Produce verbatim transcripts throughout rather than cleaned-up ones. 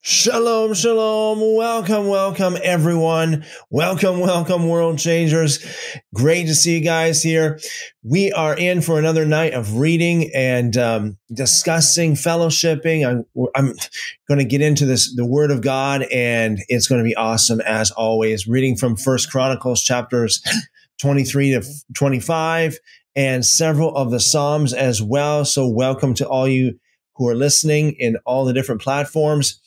Shalom, shalom. Welcome, welcome, everyone. Welcome, welcome, world changers. Great to see you guys here. We are in for another night of reading and um, discussing, fellowshipping. I'm, I'm going to get into this, the Word of God, and it's going to be awesome as always. Reading from First Chronicles chapters twenty-three to twenty-five and several of the Psalms as well. So welcome to all you who are listening in all the different platforms.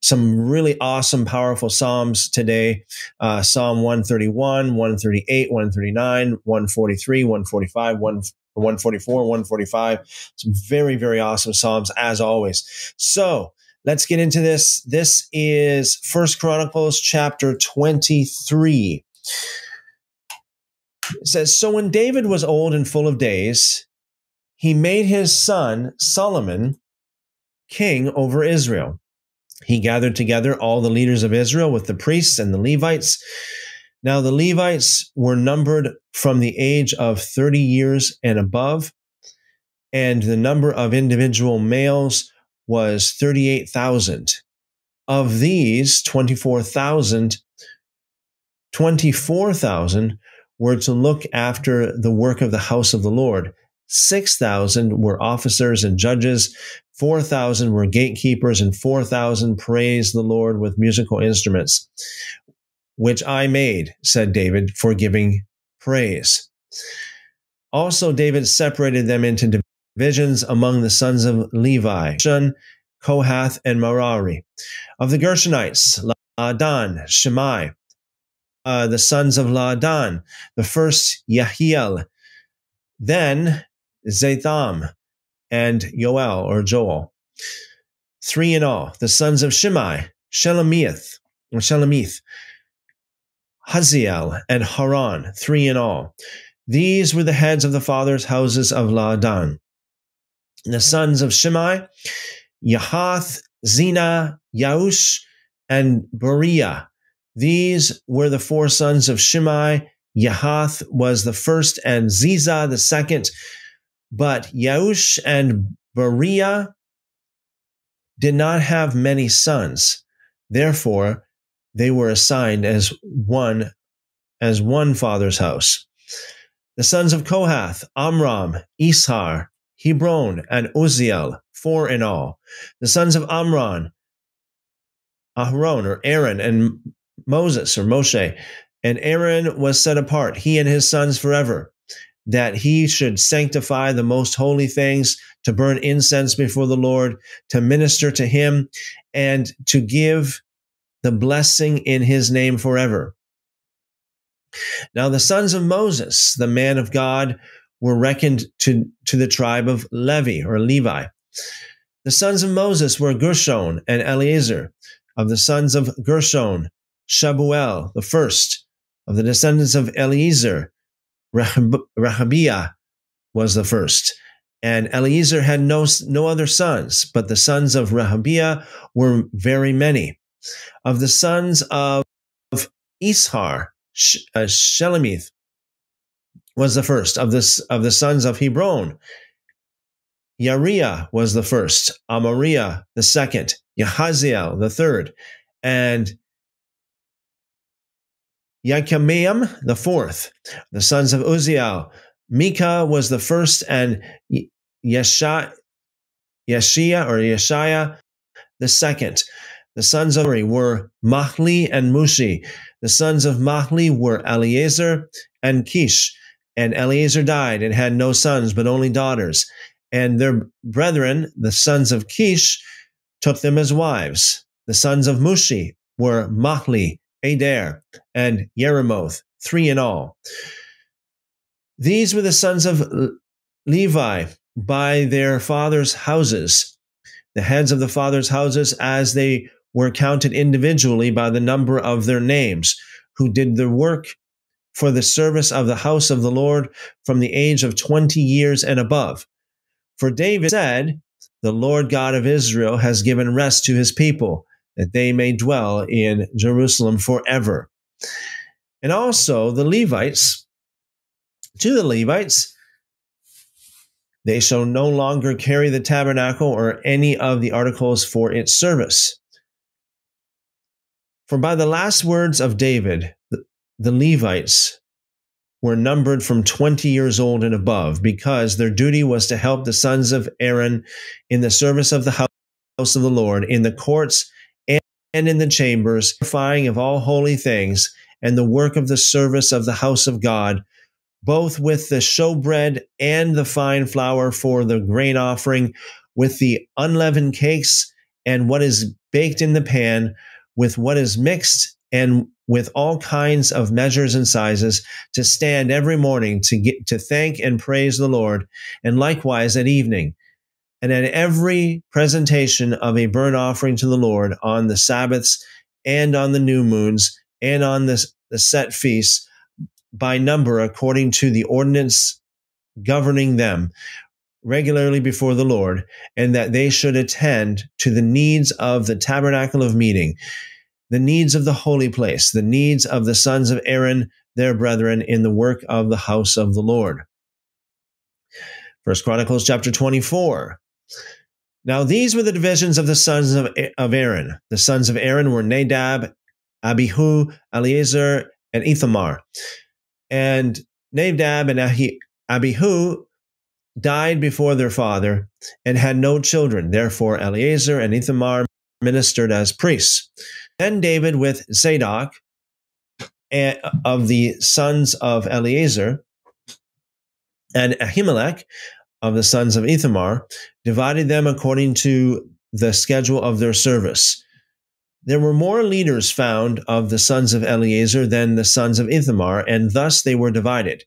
Some really awesome, powerful Psalms today. Uh, Psalm one thirty-one, one thirty-eight, one thirty-nine, one forty-three, one forty-five, one forty-four, one forty-five. Some very, very awesome Psalms as always. So let's get into this. This is First Chronicles chapter twenty-three. It says, "So when David was old and full of days, he made his son Solomon king over Israel. He gathered together all the leaders of Israel with the priests and the Levites. Now the Levites were numbered from the age of thirty years and above, and the number of individual males was thirty-eight thousand. Of these, twenty-four thousand were to look after the work of the house of the Lord. six thousand were officers and judges, four thousand were gatekeepers, and four thousand praised the Lord with musical instruments, which I made," said David, "for giving praise." Also David separated them into divisions among the sons of Levi, Gershon, Kohath, and Merari. Of the Gershonites, Ladan, Shimei, uh, the sons of Ladan, the first Yehiel, then Zetham and Yoel or Joel, three in all. The sons of Shimei, Shelemith, or Shelemith, Haziel, and Haran, three in all. These were the heads of the fathers' houses of Ladan. The sons of Shimei, Yahath, Zina, Yahush, and Berea. These were the four sons of Shimei. Yahath was the first, and Ziza the second. But Yahush and Berea did not have many sons. Therefore, they were assigned as one, as one father's house. The sons of Kohath, Amram, Ishar, Hebron, and Uziel, four in all. The sons of Amram, Aharon or Aaron, and Moses or Moshe. And Aaron was set apart, he and his sons forever, that he should sanctify the most holy things, to burn incense before the Lord, to minister to him, and to give the blessing in his name forever. Now the sons of Moses, the man of God, were reckoned to, to the tribe of Levi or Levi. The sons of Moses were Gershon and Eliezer. Of the sons of Gershon, Shabuel the first. Of the descendants of Eliezer, Rehabiah was the first, and Eliezer had no, no other sons, but the sons of Rehabiah were very many. Of the sons of Ishar, Shelemith was the first. Of the, of the sons of Hebron, Yariah was the first, Amariah the second, Yahaziel the third, and Yekameam the fourth. The sons of Uziel, Mika was the first, and Yeshia or Yeshia the second. The sons of Merari were Mahli and Mushi. The sons of Mahli were Eliezer and Kish. And Eliezer died and had no sons, but only daughters. And their brethren, the sons of Kish, took them as wives. The sons of Mushi were Mahli, Adair, and Yerimoth, three in all. These were the sons of Levi by their fathers' houses, the heads of the fathers' houses, as they were counted individually by the number of their names, who did the work for the service of the house of the Lord from the age of twenty years and above. For David said, "The Lord God of Israel has given rest to his people, that they may dwell in Jerusalem forever." And also the Levites, to the Levites, "They shall no longer carry the tabernacle or any of the articles for its service. For by the last words of David, the Levites were numbered from twenty years old and above, because their duty was to help the sons of Aaron in the service of the house of the Lord, in the courts and in the chambers, purifying of all holy things, and the work of the service of the house of God, both with the showbread and the fine flour for the grain offering, with the unleavened cakes and what is baked in the pan, with what is mixed, and with all kinds of measures and sizes, to stand every morning to get, to thank and praise the Lord, and likewise at evening, and at every presentation of a burnt offering to the Lord, on the Sabbaths and on the new moons and on the, the set feasts, by number according to the ordinance governing them, regularly before the Lord, and that they should attend to the needs of the tabernacle of meeting, the needs of the holy place, the needs of the sons of Aaron, their brethren, in the work of the house of the Lord. First Chronicles chapter twenty-four. Now these were the divisions of the sons of Aaron. The sons of Aaron were Nadab, Abihu, Eliezer, and Ithamar. And Nadab and Abihu died before their father and had no children. Therefore Eleazar and Ithamar ministered as priests. Then David, with Zadok of the sons of Eleazar and Ahimelech of the sons of Ithamar, divided them according to the schedule of their service. There were more leaders found of the sons of Eleazar than the sons of Ithamar, and thus they were divided.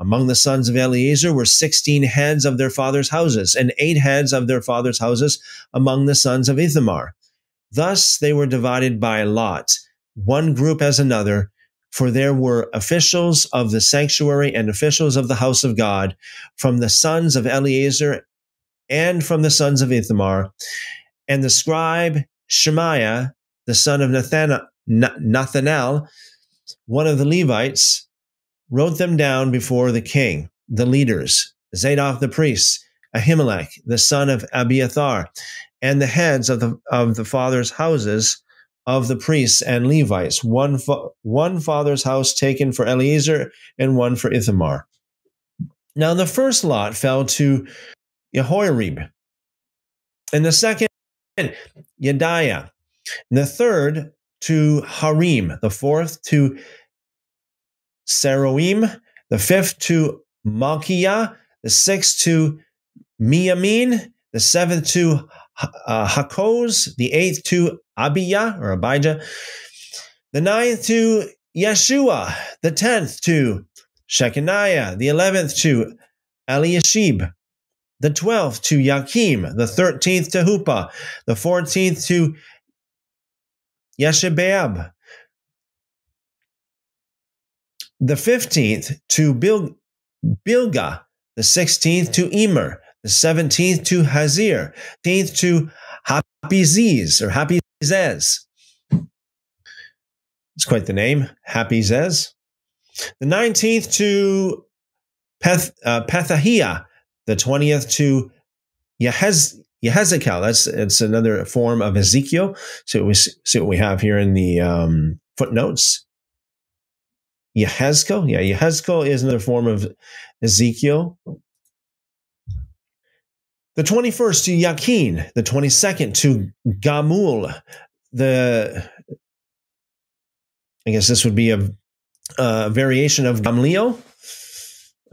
Among the sons of Eleazar were sixteen heads of their father's houses, and eight heads of their father's houses among the sons of Ithamar. Thus they were divided by lot, one group as another, for there were officials of the sanctuary and officials of the house of God, from the sons of Eleazar and from the sons of Ithamar, and the scribe Shemaiah, the son of Nathanael, one of the Levites, wrote them down before the king, the leaders, Zadok the priest, Ahimelech, the son of Abiathar, and the heads of the, of the fathers' houses of the priests and Levites, one, fa- one father's house taken for Eleazar and one for Ithamar. Now the first lot fell to Yehoiarib, and the second, Yediah, and the third to Harim, the fourth to Seroim, the fifth to Malkiah, the sixth to Miyamin, the seventh to uh, Hakoz, the eighth to Abijah or Abijah, the ninth to Yeshua, the tenth to Shechaniah, the eleventh to Eliashib, the twelfth to Yakim, the thirteenth to Huppah, the fourteenth to Yeshabeab, the fifteenth to Bil- Bilgah, the sixteenth to Emer, the seventeenth to Hazir, the eighteenth to Hapiziz, or Hapizez. It's quite the name, Hapizez. The nineteenth to Peth- uh, Pethahiah, the twentieth to Yehaz- Yehezekiel. That's it's another form of Ezekiel. So we see what we have here in the um, footnotes. Yehezkel, yeah, Yehezkel is another form of Ezekiel. The twenty-first to Yakin, the twenty-second to Gamul, the, I guess this would be a, a variation of Gamliel,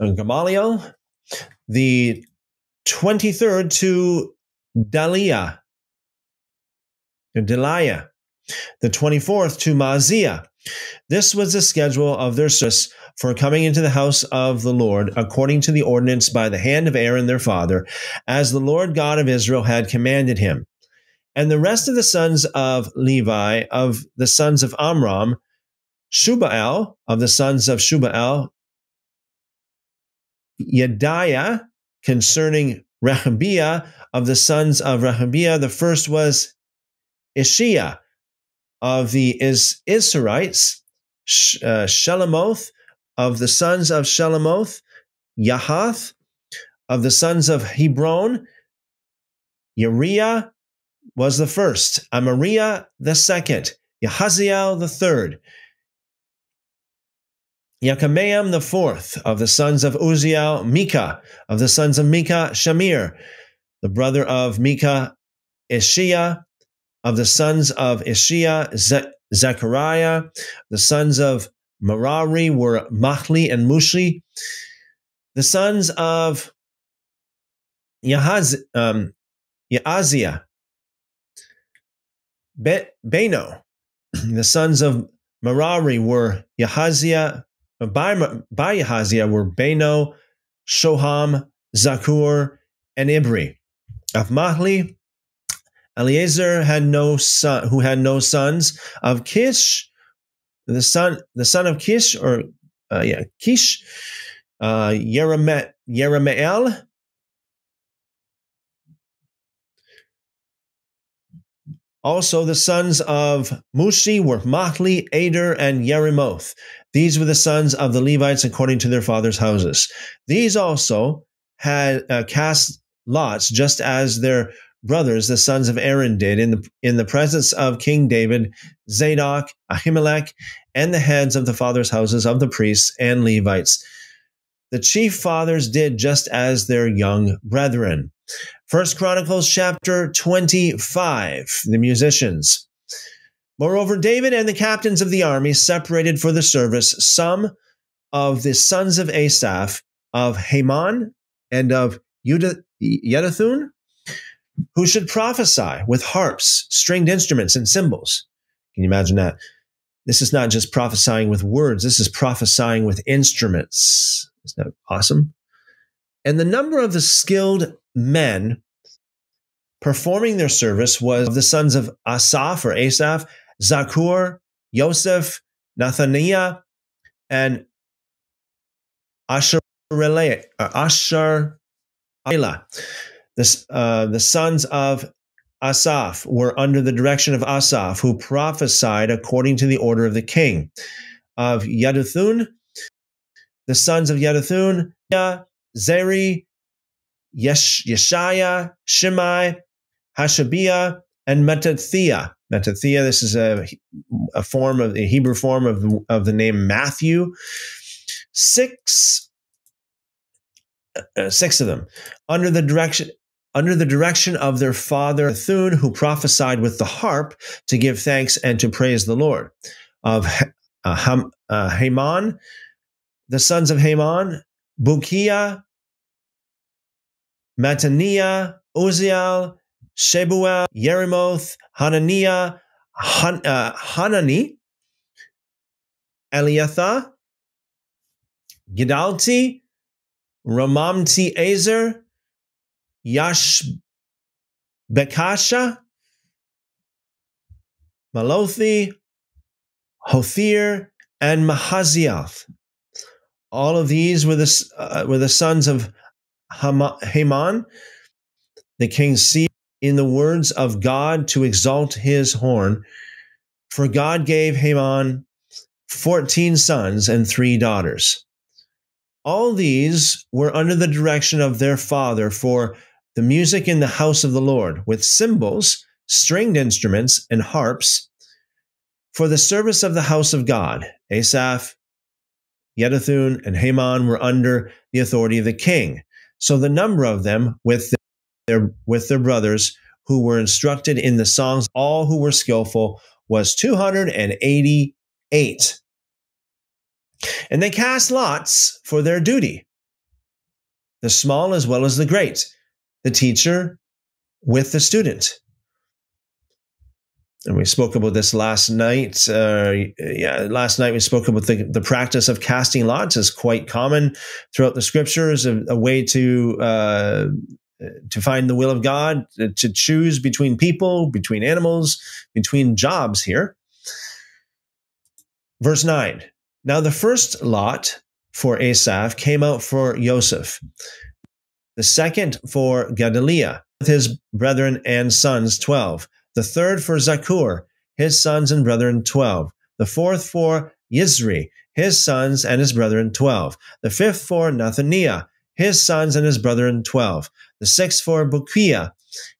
Gamaliel, the twenty-third to Daliah, Deliah, the twenty-fourth to Maaziah. This was the schedule of their service for coming into the house of the Lord, according to the ordinance by the hand of Aaron their father, as the Lord God of Israel had commanded him. And the rest of the sons of Levi, of the sons of Amram, Shubael, of the sons of Shubael, Yediah, concerning Rehabiah, of the sons of Rehabiah, the first was Yeshia, of the Is- Isarites, Sh- uh, Shelemith, of the sons of Shelemith, Yahath, of the sons of Hebron, Yeria was the first, Amariah the second, Yahaziel the third, Yakameam the fourth, of the sons of Uziel, Mika, of the sons of Mika, Shamir, the brother of Mika, Yeshia, of the sons of Yeshia, Ze Zechariah. The sons of Merari were Mahli and Mushi. The sons of Yahaz, um, Yaaziah, Be Beno. The sons of Merari were Yahaziah, by, by Yahaziah were Beno, Shoham, Zakur, and Ibri. Of Mahli, Eliezer had no son, who had no sons. Of Kish, the son, the son of Kish, or uh, yeah, Kish, uh, Yerime, Yeremeel, also the sons of Mushi were Mahli, Ader, and Yerimoth. These were the sons of the Levites according to their fathers' houses. These also had uh, cast lots, just as their brothers, the sons of Aaron, did in the in the presence of King David, Zadok, Ahimelech, and the heads of the fathers' houses of the priests and Levites. The chief fathers did just as their young brethren. First Chronicles chapter twenty-five, the musicians. Moreover, David and the captains of the army separated for the service some of the sons of Asaph, of Heman, and of Yeduthun, who should prophesy with harps, stringed instruments, and cymbals. Can you imagine that? This is not just prophesying with words. This is prophesying with instruments. Isn't that awesome? And the number of the skilled men performing their service was of the sons of Asaph, or Asaph, Zakur, Yosef, Nathaniah, and Asharela, Asharela. This, uh, the sons of Asaph were under the direction of Asaph, who prophesied according to the order of the king. Of Yeduthun, the sons of Yeduthun, Zeri, Yesh, Yeshaya, Shimei, Hashabiah, and Metathiah. Metathiah, this is a, a form of a Hebrew form of, of the name Matthew. Six, uh, six of them under the direction. Under the direction of their father Thun, who prophesied with the harp to give thanks and to praise the Lord. Of uh, Ham, uh, Haman, the sons of Haman, Bukiah, Mataniah, Uziel, Shebuel, Yerimoth, Hananiah, Han, uh, Hanani, Eliathah, Gidalti, Ramamti Azer, Yashbekasha, Malothi, Hothir, and Mahaziath. All of these were the, uh, were the sons of Haman, the king's seed, in the words of God to exalt his horn. For God gave Haman fourteen sons and three daughters. All these were under the direction of their father for the music in the house of the Lord, with cymbals, stringed instruments, and harps, for the service of the house of God. Asaph, Yeduthun, and Heman were under the authority of the king. So the number of them with their, with their brothers who were instructed in the songs, all who were skillful, was two hundred eighty-eight. And they cast lots for their duty, the small as well as the great, the teacher with the student. And we spoke about this last night. Uh, yeah, last night we spoke about the, the practice of casting lots is quite common throughout the scriptures, a, a way to uh, to find the will of God, to choose between people, between animals, between jobs here. Verse nine. Now the first lot for Asaph came out for Yosef, the second for Gedaliah, with his brethren and sons, twelve. The third for Zakur, his sons and brethren, twelve. The fourth for Yizri, his sons and his brethren, twelve. The fifth for Nathaniah, his sons and his brethren, twelve. The sixth for Bukiah,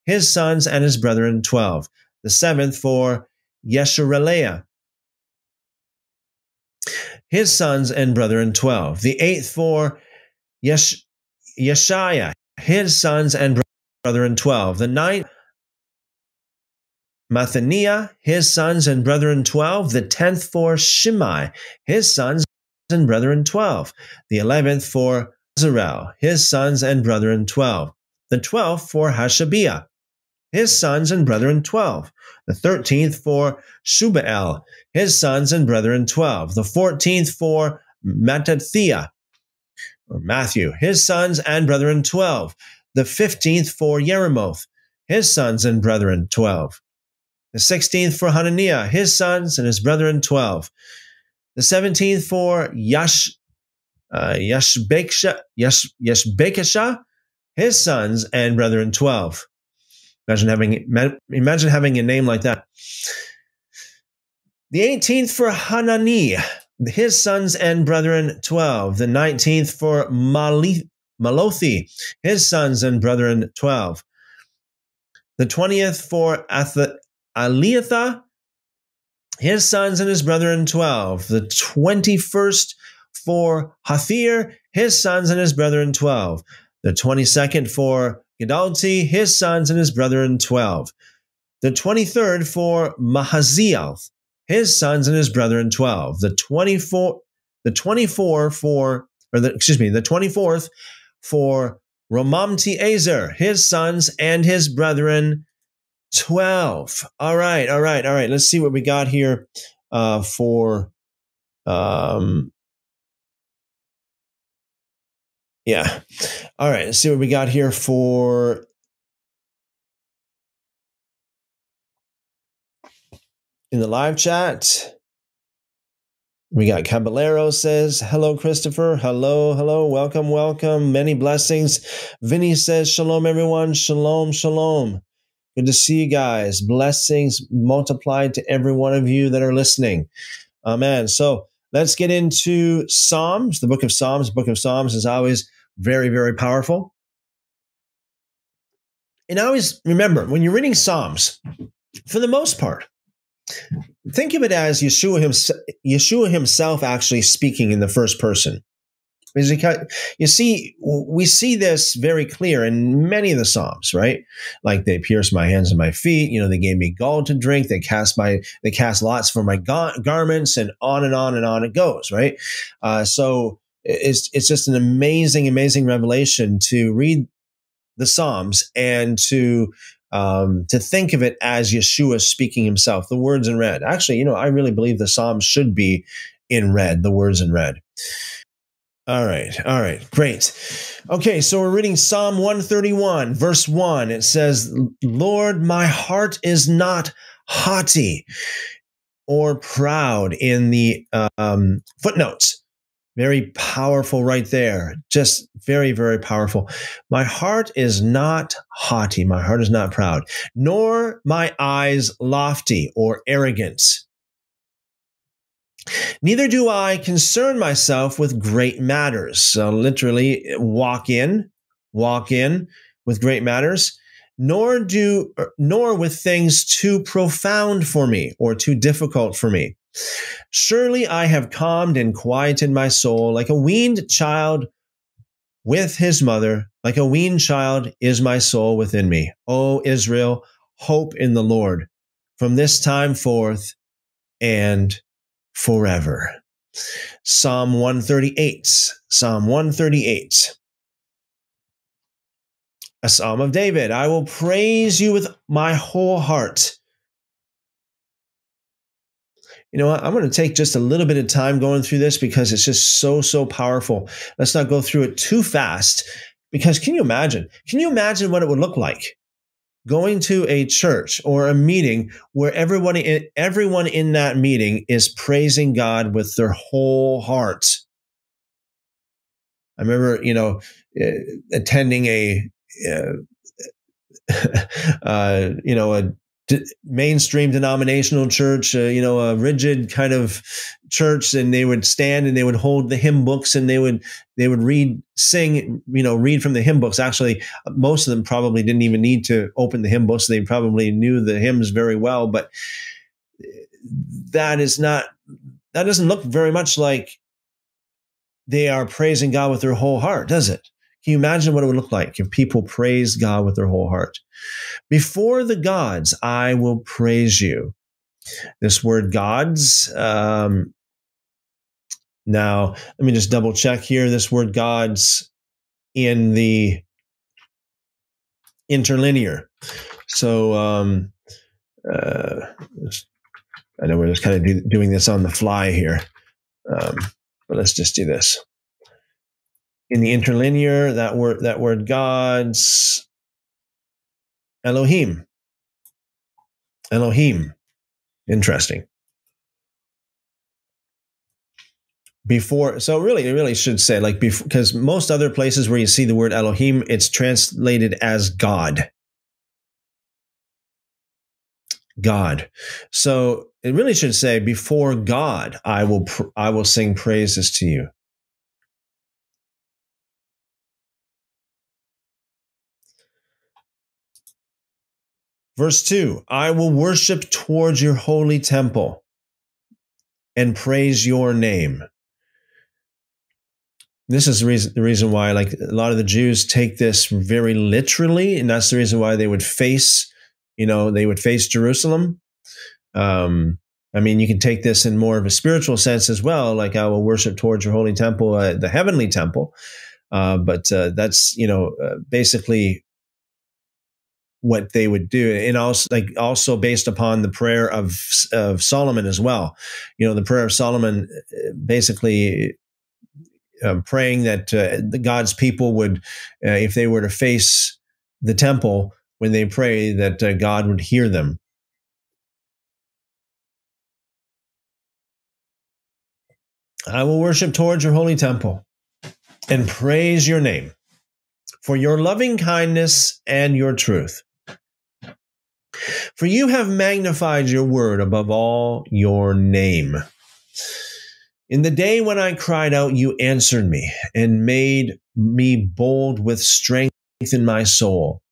his sons and his brethren, twelve. The seventh for Yeshareleah. His sons and brethren, twelve. The eighth for Yesh Yeshia. His sons and brethren, twelve. The ninth, Mathaniah. His sons and brethren, twelve. The tenth for Shimei. His sons and brethren, twelve. The eleventh for Zarel. His sons and brethren, twelve. The twelfth for Hashabiah. His sons and brethren, twelve. The thirteenth for Shubael. His sons and brethren, twelve. The fourteenth for Mattathiah, or Matthew. His sons and brethren, twelve. The fifteenth for Yerimoth. His sons and brethren, twelve. The sixteenth for Hananiah. His sons and his brethren, twelve. The seventeenth for Yash, uh, Yashbekesha, Yash, Yashbekesha. His sons and brethren, twelve. Imagine having, imagine having a name like that. The eighteenth for Hanani, his sons and brethren, twelve. The nineteenth for Mali, Malothi, his sons and brethren, twelve. The twentieth for Eliathah, his sons and his brethren, twelve. The twenty-first for Hathir, his sons and his brethren, twelve. The twenty-second for Gedalti, his sons and his brethren, twelve. The twenty-third for Mahaziel, his sons and his brethren, twelve. The twenty-four, the twenty-four for, or the, excuse me, the twenty-fourth for Romamtiezer, his sons and his brethren, twelve. All right, all right, all right. Let's see what we got here uh, for, um, yeah. All right, let's see what we got here for in the live chat. We got Caballero says, hello, Christopher. Hello, hello. Welcome, welcome. Many blessings. Vinny says, shalom, everyone. Shalom, shalom. Good to see you guys. Blessings multiplied to every one of you that are listening. Amen. So let's get into Psalms, the book of Psalms. The book of Psalms is always very, very powerful. And I always remember, when you're reading Psalms, for the most part, think of it as Yeshua himself, Yeshua himself actually speaking in the first person. You see, we see this very clear in many of the Psalms, right? Like, they pierced my hands and my feet. You know, they gave me gall to drink. They cast my, they cast lots for my ga garments, and on and on and on it goes, right? Uh, so it's it's just an amazing, amazing revelation to read the Psalms and to um, to think of it as Yeshua speaking himself, the words in red. Actually, you know, I really believe the Psalms should be in red, the words in red. All right. All right. Great. Okay. So we're reading Psalm one thirty-one, verse one. It says, Lord, my heart is not haughty or proud, in the um, footnotes. Very powerful right there. Just very, very powerful. My heart is not haughty. My heart is not proud, nor my eyes lofty or arrogant. Neither do I concern myself with great matters. So literally, walk in, walk in with great matters, nor do, nor with things too profound for me or too difficult for me. Surely I have calmed and quieted my soul like a weaned child with his mother. Like a weaned child is my soul within me. O Israel, hope in the Lord from this time forth and forever. Psalm one thirty-eight. Psalm one thirty-eight. A Psalm of David. I will praise you with my whole heart. You know what? I'm going to take just a little bit of time going through this because it's just so, so powerful. Let's not go through it too fast, because can you imagine? Can you imagine what it would look like going to a church or a meeting where everyone in, everyone in that meeting is praising God with their whole heart? I remember, you know, attending a, uh, uh, you know, a d mainstream denominational church, uh, you know, a rigid kind of church, and they would stand and they would hold the hymn books, and they would they would read, sing, you know, read from the hymn books. Actually, most of them probably didn't even need to open the hymn books. They probably knew the hymns very well, but that is not, that doesn't look very much like they are praising God with their whole heart, does it? Can you imagine what it would look like if people praised God with their whole heart? Before the gods, I will praise you. This word gods, um, now let me just double check here. This word gods in the interlinear. So um, uh, I know we're just kind of do, doing this on the fly here, um, but let's just do this. In the interlinear, that word, that word gods, Elohim, Elohim. Interesting. Before, so really, it really should say like before, because most other places where you see the word Elohim, it's translated as God. God. So it really should say, before God, I will, pr- I will sing praises to you. Verse two, I will worship towards your holy temple and praise your name. This is the reason, the reason why like a lot of the Jews take this very literally, and that's the reason why they would face, you know, they would face Jerusalem. Um, I mean, you can take this in more of a spiritual sense as well, like I will worship towards your holy temple, uh, the heavenly temple. Uh, but uh, that's, you know, uh, basically what they would do, and also like also based upon the prayer of of Solomon as well. You know, the prayer of Solomon, basically uh, praying that uh, the God's people would, uh, if they were to face the temple when they pray, that uh, God would hear them. I will worship towards your holy temple and praise your name for your loving kindness and your truth. For you have magnified your word above all your name. In the day when I cried out, you answered me and made me bold with strength in my soul.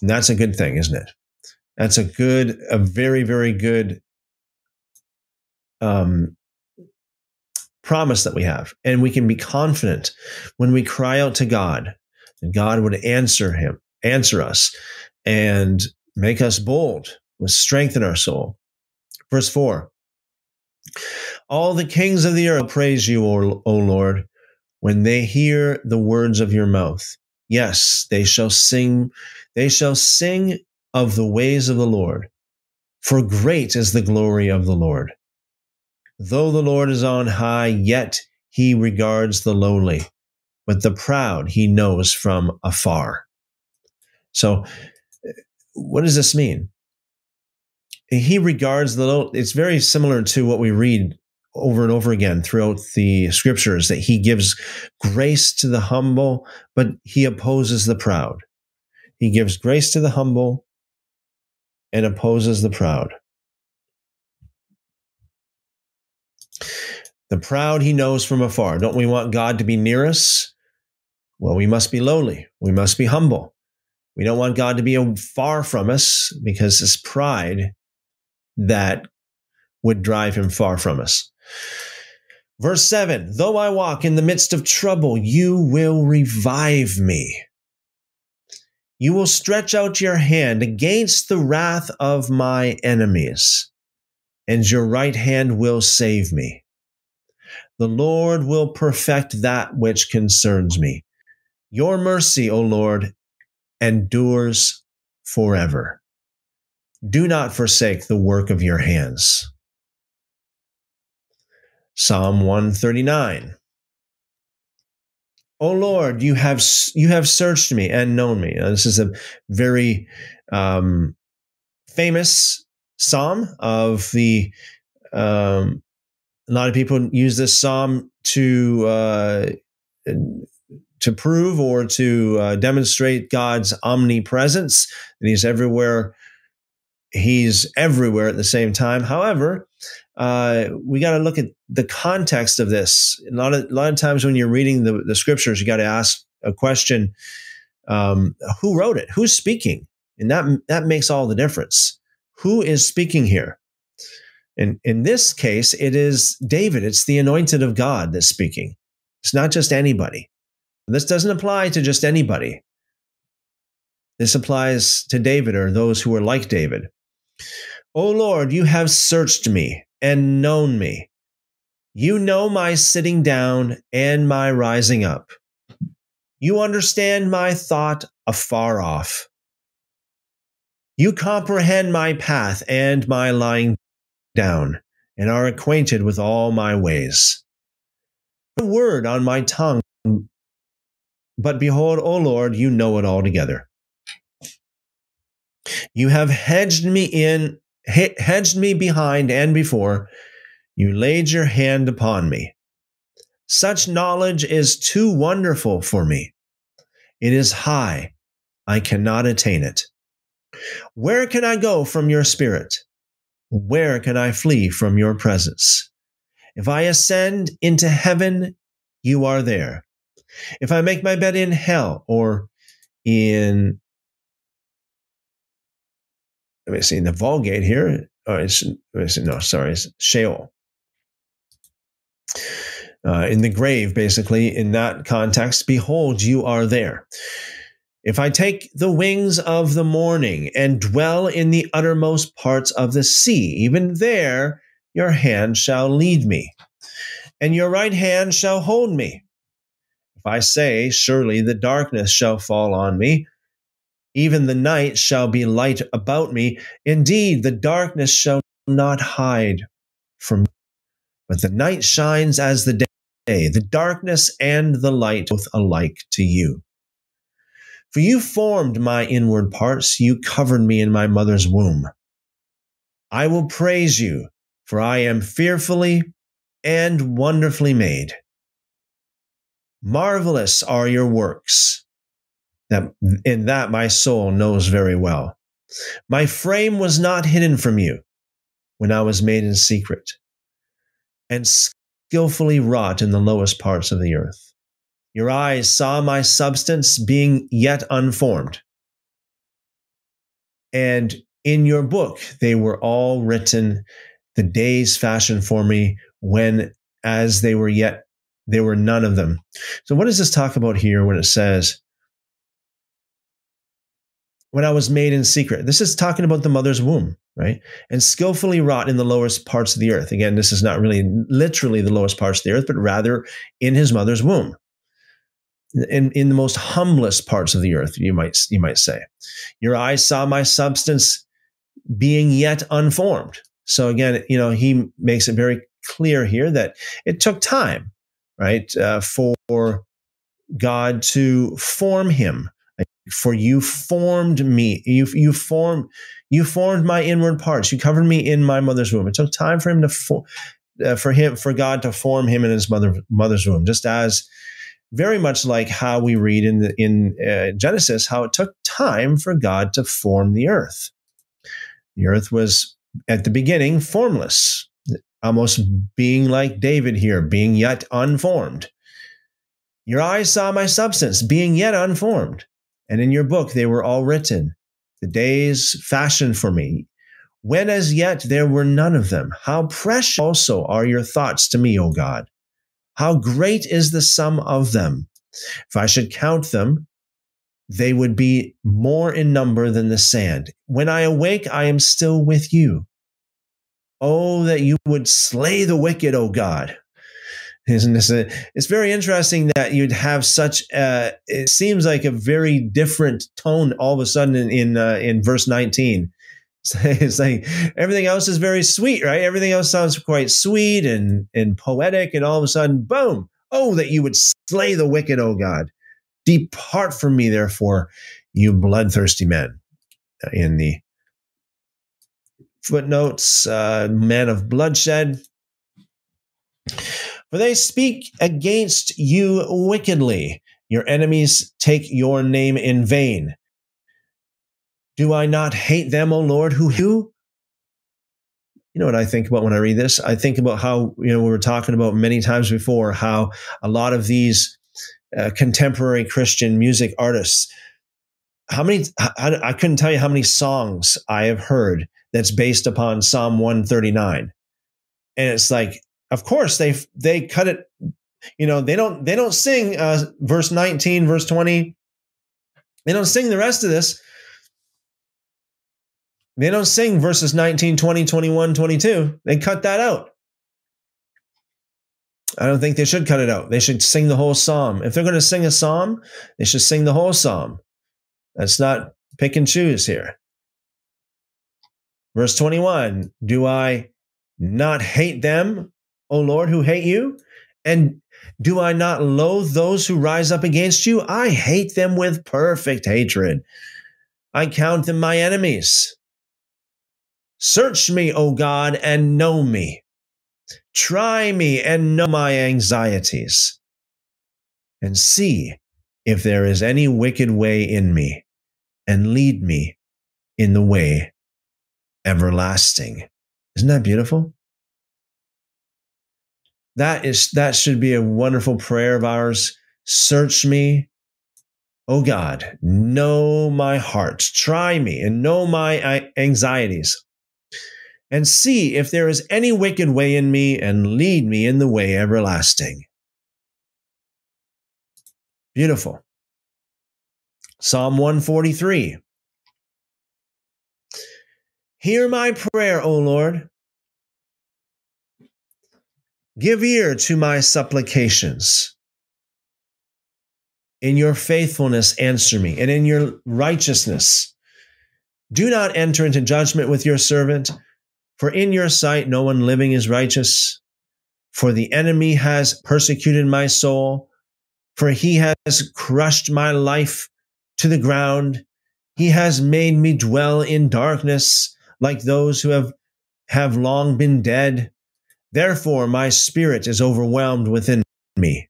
And that's a good thing, isn't it? That's a good, a very, very good um, promise that we have. And we can be confident when we cry out to God, that God would answer him, answer us, and make us bold, with strength in our soul. Verse four, all the kings of the earth praise you, O Lord, when they hear the words of your mouth. Yes, they shall sing, they shall sing of the ways of the Lord, for great is the glory of the Lord. Though the Lord is on high, yet he regards the lowly, but the proud he knows from afar. So, what does this mean? He regards the low. It's very similar to what we read over and over again throughout the scriptures, that he gives grace to the humble, but he opposes the proud. He gives grace to the humble and opposes the proud. The proud he knows from afar. Don't we want God to be near us? Well, we must be lowly. We must be humble. We don't want God to be far from us, because it's pride that would drive him far from us. Verse seven, though I walk in the midst of trouble, you will revive me. You will stretch out your hand against the wrath of my enemies, and your right hand will save me. The Lord will perfect that which concerns me. Your mercy, O Lord, endures forever. Do not forsake the work of your hands. Psalm one thirty-nine. O Lord, you have you have searched me and known me. Now, this is a very um, famous psalm of the. Um, a lot of people use this psalm to. Uh, to prove or to uh, demonstrate God's omnipresence, that he's everywhere. He's everywhere at the same time. However, uh, we got to look at the context of this. A lot of, a lot of times when you're reading the, the scriptures, you got to ask a question, um, who wrote it? Who's speaking? And that, that makes all the difference. Who is speaking here? In, in this case, it is David. It's the anointed of God that's speaking. It's not just anybody. This doesn't apply to just anybody. This applies to David or those who are like David. O Lord, you have searched me and known me. You know my sitting down and my rising up. You understand my thought afar off. You comprehend my path and my lying down, and are acquainted with all my ways. A word on my tongue, but behold, O Lord, you know it altogether. You have hedged me in, hedged me behind and before. You laid your hand upon me. Such knowledge is too wonderful for me. It is high. I cannot attain it. Where can I go from your spirit? Where can I flee from your presence? If I ascend into heaven, you are there. If I make my bed in hell or in, let me see, in the Vulgate here, oh, it's, it's, no, sorry, it's Sheol. Uh, in the grave, basically, in that context, behold, you are there. If I take the wings of the morning and dwell in the uttermost parts of the sea, even there your hand shall lead me, and your right hand shall hold me. If I say, surely the darkness shall fall on me, even the night shall be light about me. Indeed, the darkness shall not hide from me, but the night shines as the day. The darkness and the light both alike to you. For you formed my inward parts, you covered me in my mother's womb. I will praise you, for I am fearfully and wonderfully made. Marvelous are your works, that in that my soul knows very well. My frame was not hidden from you when I was made in secret, and skillfully wrought in the lowest parts of the earth. Your eyes saw my substance being yet unformed, and in your book they were all written, the days fashioned for me, when as they were yet, they were none of them. So what does this talk about here when it says, when I was made in secret? This is talking about the mother's womb, right? And skillfully wrought in the lowest parts of the earth. Again, this is not really literally the lowest parts of the earth, but rather in his mother's womb. In, in the most humblest parts of the earth, you might you might say. Your eyes saw my substance being yet unformed. So again, you know, he makes it very clear here that it took time, right, uh, for God to form him. For you formed me, you you formed you formed my inward parts. You covered me in my mother's womb. It took time for him to for, uh, for him for God to form him in his mother mother's womb, just as. Very much like how we read in the, in uh, Genesis, how it took time for God to form the earth. The earth was at the beginning formless, almost being like David here, being yet unformed. Your eyes saw my substance, being yet unformed, and in your book they were all written, the days fashioned for me, when as yet there were none of them. How precious also are your thoughts to me, O God! How great is the sum of them? If I should count them, they would be more in number than the sand. When I awake, I am still with you. Oh, that you would slay the wicked, O God. Isn't this a, it's very interesting that you'd have such a, it seems like a very different tone all of a sudden in, in, uh, in verse nineteen. It's like everything else is very sweet, right? Everything else sounds quite sweet and, and poetic, and all of a sudden, boom! Oh, that you would slay the wicked, O God! Depart from me, therefore, you bloodthirsty men. In the footnotes, uh, men of bloodshed. For they speak against you wickedly. Your enemies take your name in vain. Do I not hate them, O Lord, who you? You know what I think about when I read this? I think about how, you know, we were talking about many times before, how a lot of these uh, contemporary Christian music artists, how many, I, I couldn't tell you how many songs I have heard that's based upon Psalm one thirty-nine. And it's like, of course, they they cut it. You know, they don't they don't sing uh, verse nineteen, verse twenty. They don't sing the rest of this. They don't sing verses nineteen, twenty, twenty-one, twenty-two. They cut that out. I don't think they should cut it out. They should sing the whole psalm. If they're going to sing a psalm, they should sing the whole psalm. That's not pick and choose here. Verse twenty-one, do I not hate them, O Lord, who hate you? And do I not loathe those who rise up against you? I hate them with perfect hatred. I count them my enemies. Search me, O God, and know me. Try me and know my anxieties, and see if there is any wicked way in me, and lead me in the way everlasting. Isn't that beautiful? That is, that should be a wonderful prayer of ours. Search me, O God, know my heart, try me and know my anxieties, and see if there is any wicked way in me, and lead me in the way everlasting. Beautiful. Psalm one forty-three. Hear my prayer, O Lord. Give ear to my supplications. In your faithfulness, answer me, and in your righteousness. Do not enter into judgment with your servant. For in your sight, no one living is righteous. For the enemy has persecuted my soul. For he has crushed my life to the ground. He has made me dwell in darkness like those who have, have long been dead. Therefore, my spirit is overwhelmed within me.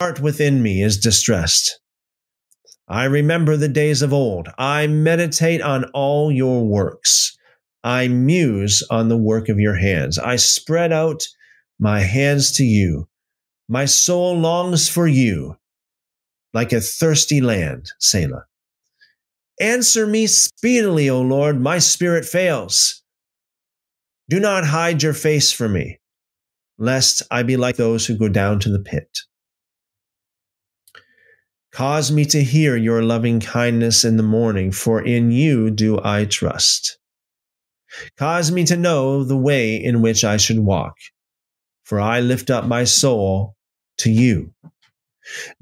My heart within me is distressed. I remember the days of old. I meditate on all your works. I muse on the work of your hands. I spread out my hands to you. My soul longs for you like a thirsty land, Selah. Answer me speedily, O Lord. My spirit fails. Do not hide your face from me, lest I be like those who go down to the pit. Cause me to hear your loving kindness in the morning, for in you do I trust. Cause me to know the way in which I should walk, for I lift up my soul to you.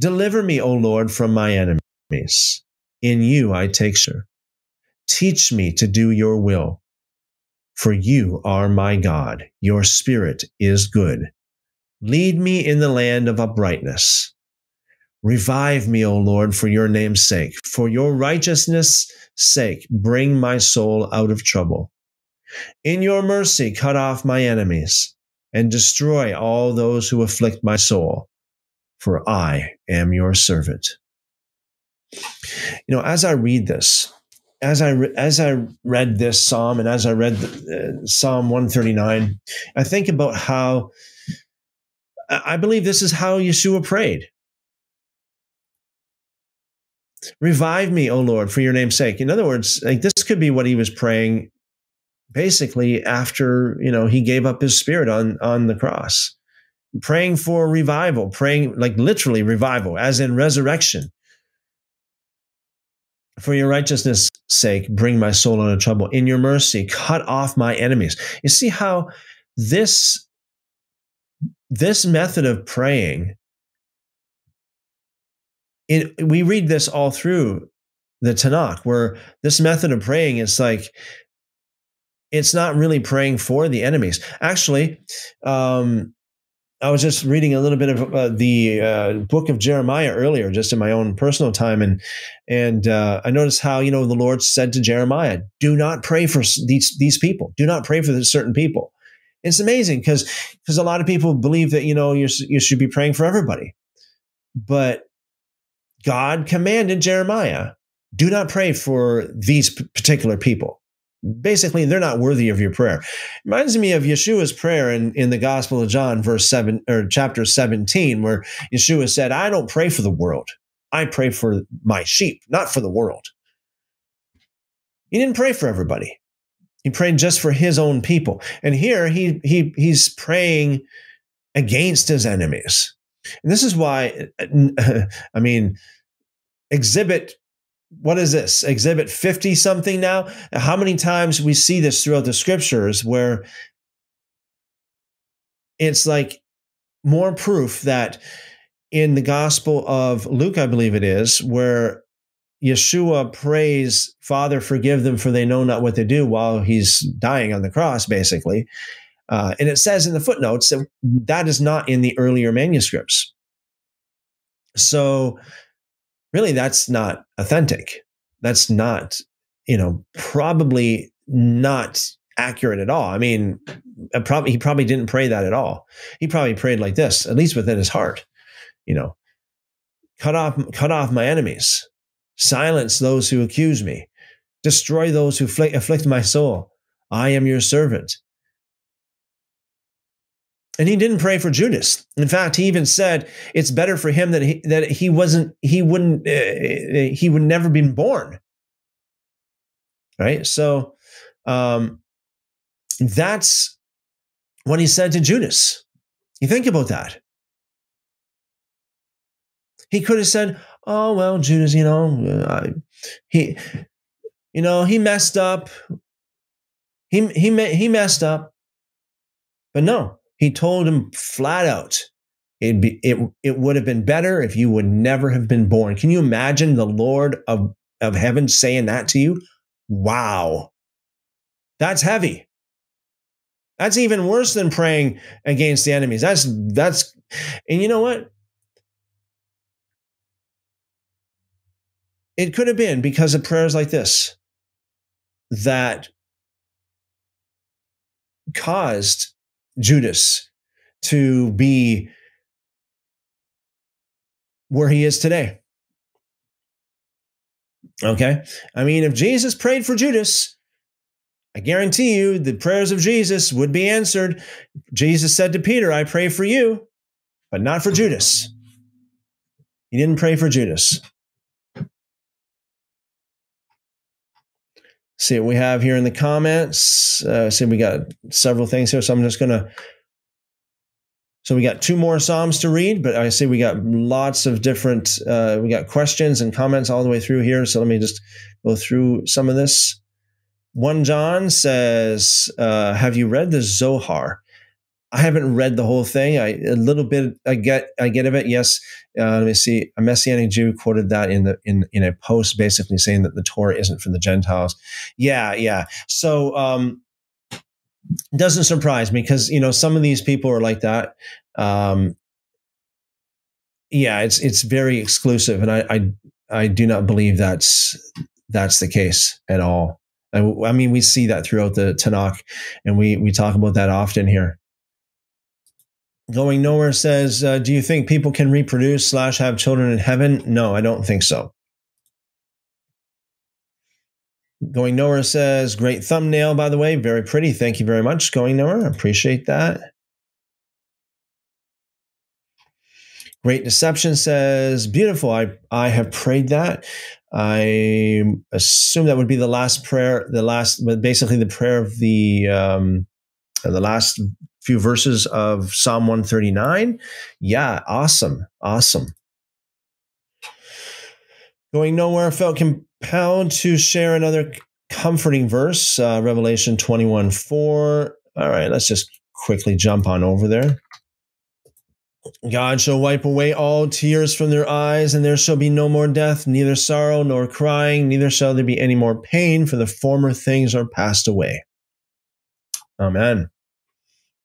Deliver me, O Lord, from my enemies. In you I take shelter. Teach me to do your will, for you are my God. Your spirit is good. Lead me in the land of uprightness. Revive me, O Lord, for your name's sake. For your righteousness' sake, bring my soul out of trouble. In your mercy, cut off my enemies and destroy all those who afflict my soul, for I am your servant. You know, as I read this, as I re- as I read this psalm, and as I read the, uh, Psalm one thirty-nine, I think about how I believe this is how Yeshua prayed. Revive me, O Lord, for your name's sake. In other words, like this could be what he was praying. Basically, after, you know, he gave up his spirit on, on the cross, praying for revival, praying like literally revival, as in resurrection. For your righteousness' sake, bring my soul out of trouble. In your mercy, cut off my enemies. You see how this, this method of praying, it, we read this all through the Tanakh, where this method of praying is like, it's not really praying for the enemies. Actually, um, I was just reading a little bit of uh, the uh, book of Jeremiah earlier, just in my own personal time. And and uh, I noticed how, you know, the Lord said to Jeremiah, do not pray for these these people. Do not pray for the certain people. It's amazing because because a lot of people believe that, you know, you you should be praying for everybody. But God commanded Jeremiah, do not pray for these particular people. Basically, they're not worthy of your prayer. Reminds me of Yeshua's prayer in, in the Gospel of John, verse seven or chapter seventeen, where Yeshua said, I don't pray for the world. I pray for my sheep, not for the world. He didn't pray for everybody. He prayed just for his own people. And here he he he's praying against his enemies. And this is why, I mean, exhibit, what is this? Exhibit fifty something now? How many times we see this throughout the scriptures where it's like more proof that in the Gospel of Luke, I believe it is, where Yeshua prays, Father, forgive them for they know not what they do, while he's dying on the cross, basically. Uh, and it says in the footnotes that that is not in the earlier manuscripts. So really, that's not authentic. That's not, you know, probably not accurate at all. I mean, probably, he probably didn't pray that at all. He probably prayed like this, at least within his heart, you know, cut off, cut off my enemies, silence those who accuse me, destroy those who afflict my soul. I am your servant. And he didn't pray for Judas. In fact, he even said it's better for him that he that he wasn't he wouldn't uh, he would never been born. Right? So um, that's what he said to Judas. You think about that. He could have said, "Oh well, Judas, you know, I, he, you know, he messed up. He he he messed up." But no. He told him flat out, it'd be, it, it would have been better if you would never have been born. Can you imagine the Lord of, of heaven saying that to you? Wow. That's heavy. That's even worse than praying against the enemies. That's, that's, and you know what? It could have been because of prayers like this that caused Judas to be where he is today. Okay? I mean, if Jesus prayed for Judas, I guarantee you the prayers of Jesus would be answered. Jesus said to Peter, I pray for you, but not for Judas. He didn't pray for Judas. See what we have here in the comments. Uh, see, we got several things here, so I'm just going to... So we got two more Psalms to read, but I see we got lots of different... Uh, we got questions and comments all the way through here, so let me just go through some of this. First John says, uh, have you read the Zohar? I haven't read the whole thing. I, a little bit I get I get of it, yes. Uh, let me see. A Messianic Jew quoted that in the in, in a post basically saying that the Torah isn't for the Gentiles. Yeah, yeah. So um doesn't surprise me because you know some of these people are like that. Um yeah, it's it's very exclusive, and I I, I do not believe that's that's the case at all. I, I mean we see that throughout the Tanakh, and we we talk about that often here. Going Nowhere says, uh, do you think people can reproduce slash have children in heaven? No, I don't think so. Going Nowhere says, great thumbnail, by the way. Very pretty. Thank you very much, Going Nowhere. I appreciate that. Great Deception says, beautiful. I, I have prayed that. I assume that would be the last prayer, the last, basically the prayer of the, um, the last few verses of Psalm one thirty-nine. Yeah, awesome. Awesome. Going Nowhere felt compelled to share another comforting verse, uh, Revelation twenty-one four. All right, let's just quickly jump on over there. God shall wipe away all tears from their eyes, and there shall be no more death, neither sorrow nor crying, neither shall there be any more pain, for the former things are passed away. Amen.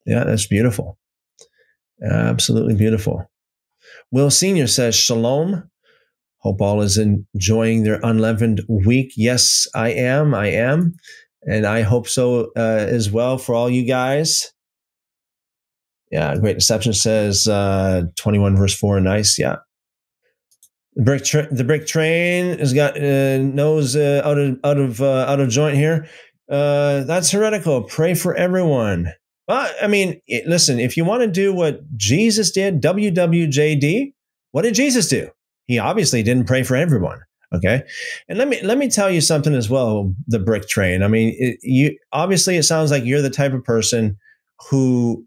Yeah, that's beautiful. Absolutely beautiful. Will Senior says, Shalom. Hope all is enjoying their unleavened week. Yes, I am. I am. And I hope so uh, as well for all you guys. Yeah, Great Deception says uh, twenty-one verse four. Nice. Yeah. The brick, tra the brick train has got uh, nose uh, out of, out of, uh, out of joint here. Uh, that's heretical. Pray for everyone. Well, I mean, listen, if you want to do what Jesus did, W W J D, what did Jesus do? He obviously didn't pray for everyone. Okay. And let me, let me tell you something as well. The brick train. I mean, it, you, obviously it sounds like you're the type of person who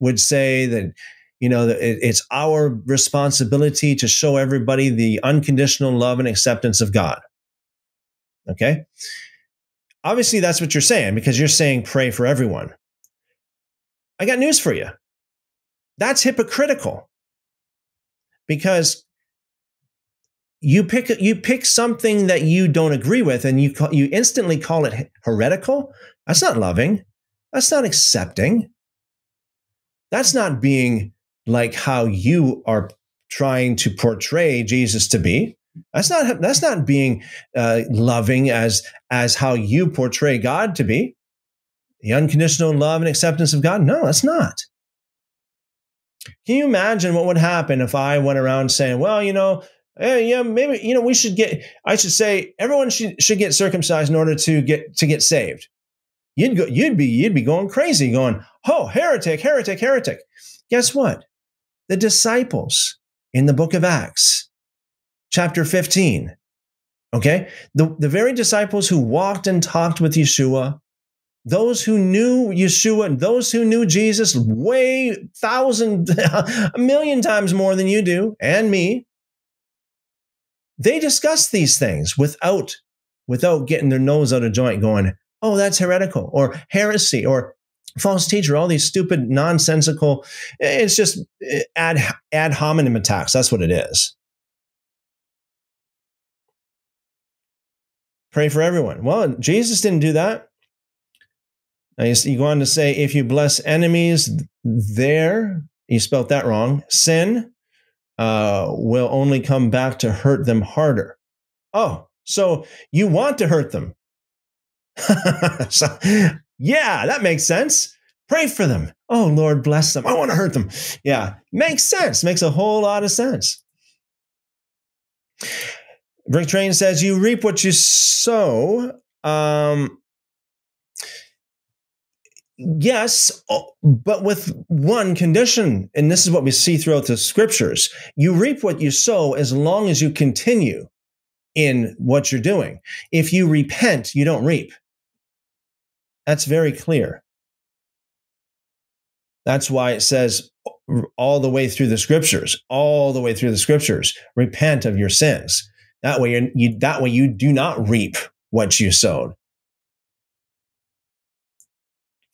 would say that, you know, that it, it's our responsibility to show everybody the unconditional love and acceptance of God. Okay. Obviously that's what you're saying, because you're saying, pray for everyone. I got news for you. That's hypocritical, because You pick you pick something that you don't agree with, and you call, you instantly call it heretical. That's not loving. That's not accepting. That's not being like how you are trying to portray Jesus to be. That's not that's not being uh, loving as as how you portray God to be. The unconditional love and acceptance of God. No, that's not. Can you imagine what would happen if I went around saying, well, you know. Yeah, yeah, maybe, you know, we should get, I should say everyone should, should get circumcised in order to get, to get saved. You'd go, you'd be, you'd be going crazy going, oh, heretic, heretic, heretic. Guess what? The disciples in the book of Acts, chapter fifteen. Okay. The, the very disciples who walked and talked with Yeshua, those who knew Yeshua and those who knew Jesus way thousand, a million times more than you do and me. They discuss these things without, without getting their nose out of joint going, oh, that's heretical or heresy or false teacher, all these stupid, nonsensical. It's just ad, ad hominem attacks. That's what it is. Pray for everyone. Well, Jesus didn't do that. Now you, you go on to say, if you bless enemies there, you spelt that wrong, sin. Uh, will only come back to hurt them harder. Oh, so you want to hurt them. So, yeah, that makes sense. Pray for them. Oh, Lord, bless them. I want to hurt them. Yeah, makes sense. Makes a whole lot of sense. Brick Train says, you reap what you sow. Um, Yes, but with one condition, and this is what we see throughout the scriptures. You reap what you sow as long as you continue in what you're doing. If you repent, you don't reap. That's very clear. That's why it says all the way through the scriptures, all the way through the scriptures, repent of your sins. That way you're, you, that way you do not reap what you sowed.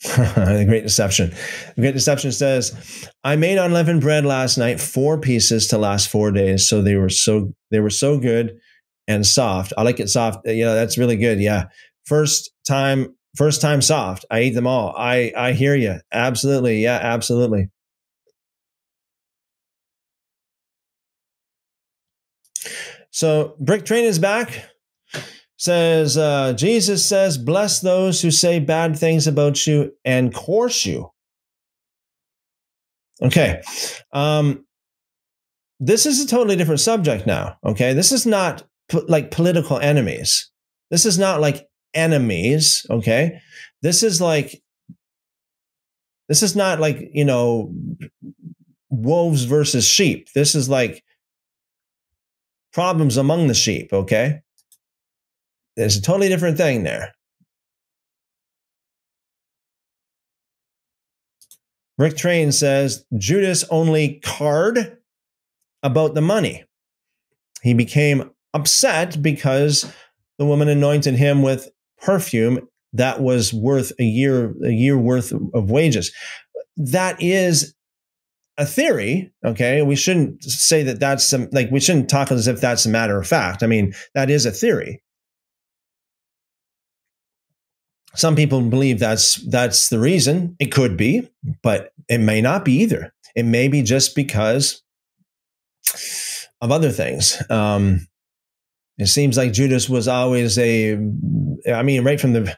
The Great Deception. The Great Deception says, I made unleavened bread last night, four pieces to last four days. So they were so they were so good and soft. I like it soft. You know, that's really good. Yeah. First time, first time soft. I ate them all. I, I hear you. Absolutely. Yeah, absolutely. So Brick Train is back. Says, uh, Jesus says, bless those who say bad things about you and curse you. Okay. Um, this is a totally different subject now. Okay. This is not po- like political enemies. This is not like enemies. Okay. This is like, this is not like, you know, wolves versus sheep. This is like problems among the sheep. Okay. There's a totally different thing there. Rick Train says, Judas only card about the money. He became upset because the woman anointed him with perfume that was worth a year, a year worth of wages. That is a theory. Okay. We shouldn't say that that's some, like, we shouldn't talk as if that's a matter of fact. I mean, that is a theory. Some people believe that's that's the reason. It could be, but it may not be either. It may be just because of other things. Um, it seems like Judas was always a, I mean, right from the,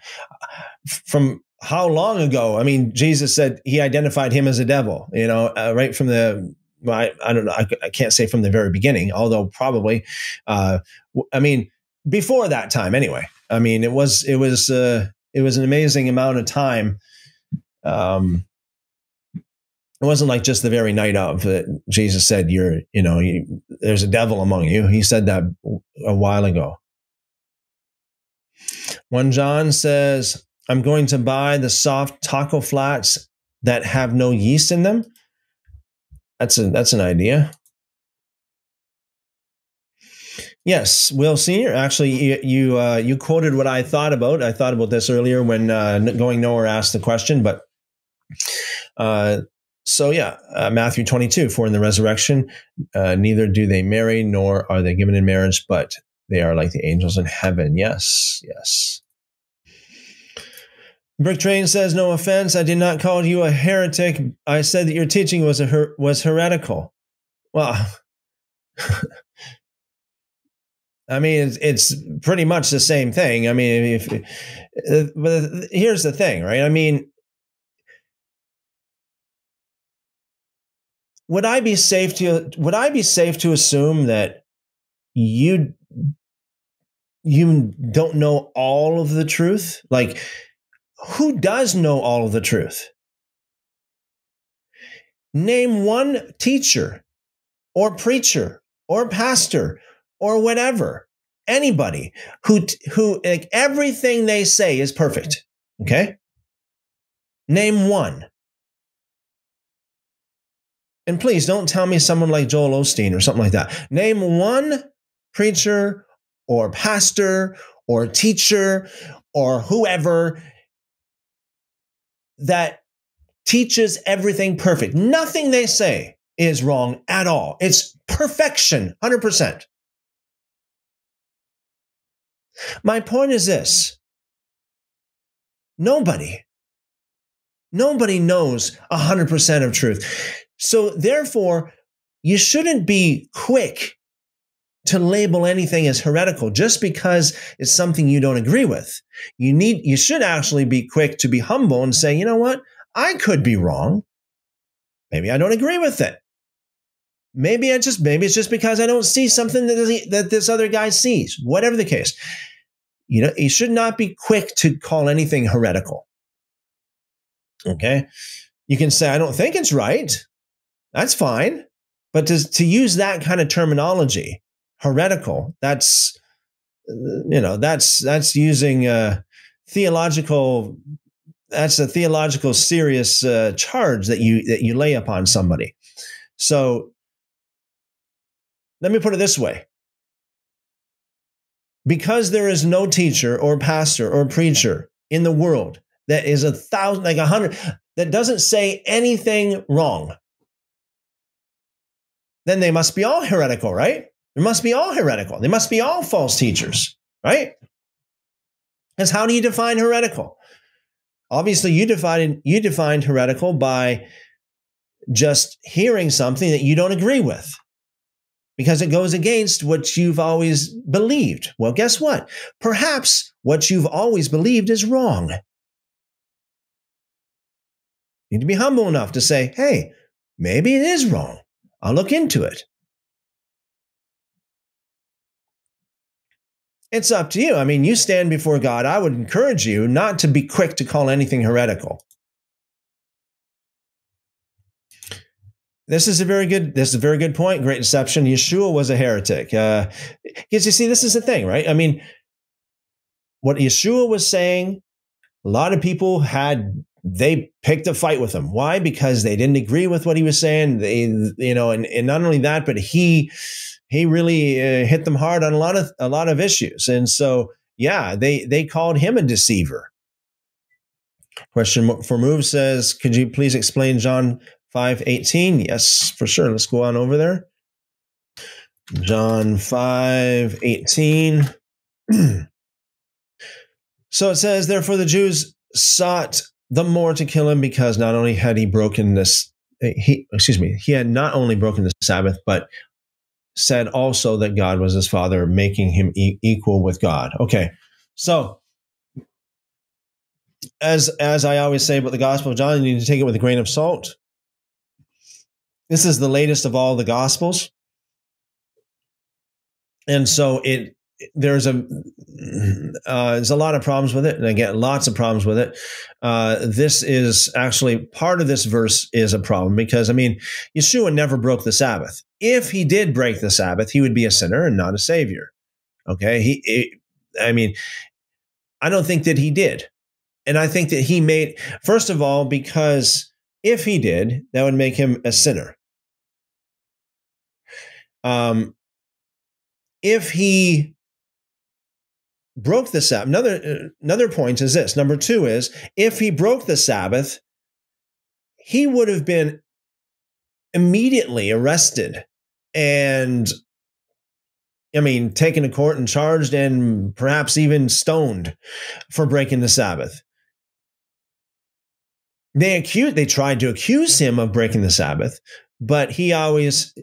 from how long ago? I mean, Jesus said he identified him as a devil, you know, uh, right from the, well, I, I don't know, I, I can't say from the very beginning, although probably, uh, I mean, before that time anyway. I mean, it was, it was, uh, It was an amazing amount of time. Um, it wasn't like just the very night of that Jesus said, "You're, you know, you, there's a devil among you. He said that a while ago. First John says, I'm going to buy the soft taco flats that have no yeast in them. That's, a, that's an idea. Yes, Will Senior, actually, you uh, you quoted what I thought about. I thought about this earlier when uh, Going Nowhere asked the question, but uh, so yeah, uh, Matthew twenty-two, for in the resurrection, uh, neither do they marry nor are they given in marriage, but they are like the angels in heaven. Yes, yes. Brick Train says, no offense, I did not call you a heretic. I said that your teaching was a her was heretical. Well. I mean, it's, it's pretty much the same thing. I mean, if, if, but here's the thing, right? I mean, would I be safe to would I be safe to assume that you you don't know all of the truth? Like, who does know all of the truth? Name one teacher, or preacher, or pastor, or whatever, anybody who, who like, everything they say is perfect, okay? Name one. And please don't tell me someone like Joel Osteen or something like that. Name one preacher or pastor or teacher or whoever that teaches everything perfect. Nothing they say is wrong at all. It's perfection, one hundred percent. My point is this, nobody, nobody knows one hundred percent of truth. So therefore, you shouldn't be quick to label anything as heretical just because it's something you don't agree with. You need, you should actually be quick to be humble and say, you know what, I could be wrong. Maybe I don't agree with it. Maybe I just maybe it's just because I don't see something that that this other guy sees. Whatever the case, you know, you should not be quick to call anything heretical. Okay, you can say I don't think it's right. That's fine, but to to use that kind of terminology, heretical, that's you know that's that's using uh, theological. That's a theological serious uh, charge that you that you lay upon somebody. So. Let me put it this way. Because there is no teacher or pastor or preacher in the world that is a thousand, like a hundred, that doesn't say anything wrong, then they must be all heretical, right? They must be all heretical. They must be all false teachers, right? Because how do you define heretical? Obviously, you defined, you defined heretical by just hearing something that you don't agree with, because it goes against what you've always believed. Well, guess what? Perhaps what you've always believed is wrong. You need to be humble enough to say, hey, maybe it is wrong. I'll look into it. It's up to you. I mean, you stand before God. I would encourage you not to be quick to call anything heretical. This is a very good. This is a very good point. Great deception. Yeshua was a heretic. Uh, because you see, this is the thing, right? I mean, what Yeshua was saying, a lot of people had they picked a fight with him. Why? Because they didn't agree with what he was saying. They, you know, and, and not only that, but he he really uh, hit them hard on a lot of a lot of issues. And so, yeah, they they called him a deceiver. Question for Move says, could you please explain John five eighteen, yes, for sure. Let's go on over there. John five eighteen. So it says, therefore the Jews sought the more to kill him, because not only had he broken this, he excuse me, he had not only broken the Sabbath, but said also that God was his father, making him e equal with God. Okay, so as as I always say about the Gospel of John, you need to take it with a grain of salt. This is the latest of all the Gospels. And so it there's a uh, there's a lot of problems with it, and again, lots of problems with it. Uh, this is actually part of this verse is a problem because I mean, Yeshua never broke the Sabbath. If he did break the Sabbath, he would be a sinner and not a savior. Okay, he. It, I mean, I don't think that he did, and I think that he made first of all because if he did, that would make him a sinner. Um, if he broke the Sabbath. Another, another point is this. Number two is, if he broke the Sabbath, he would have been immediately arrested and, I mean, taken to court and charged and perhaps even stoned for breaking the Sabbath. They accused, they tried to accuse him of breaking the Sabbath, but he always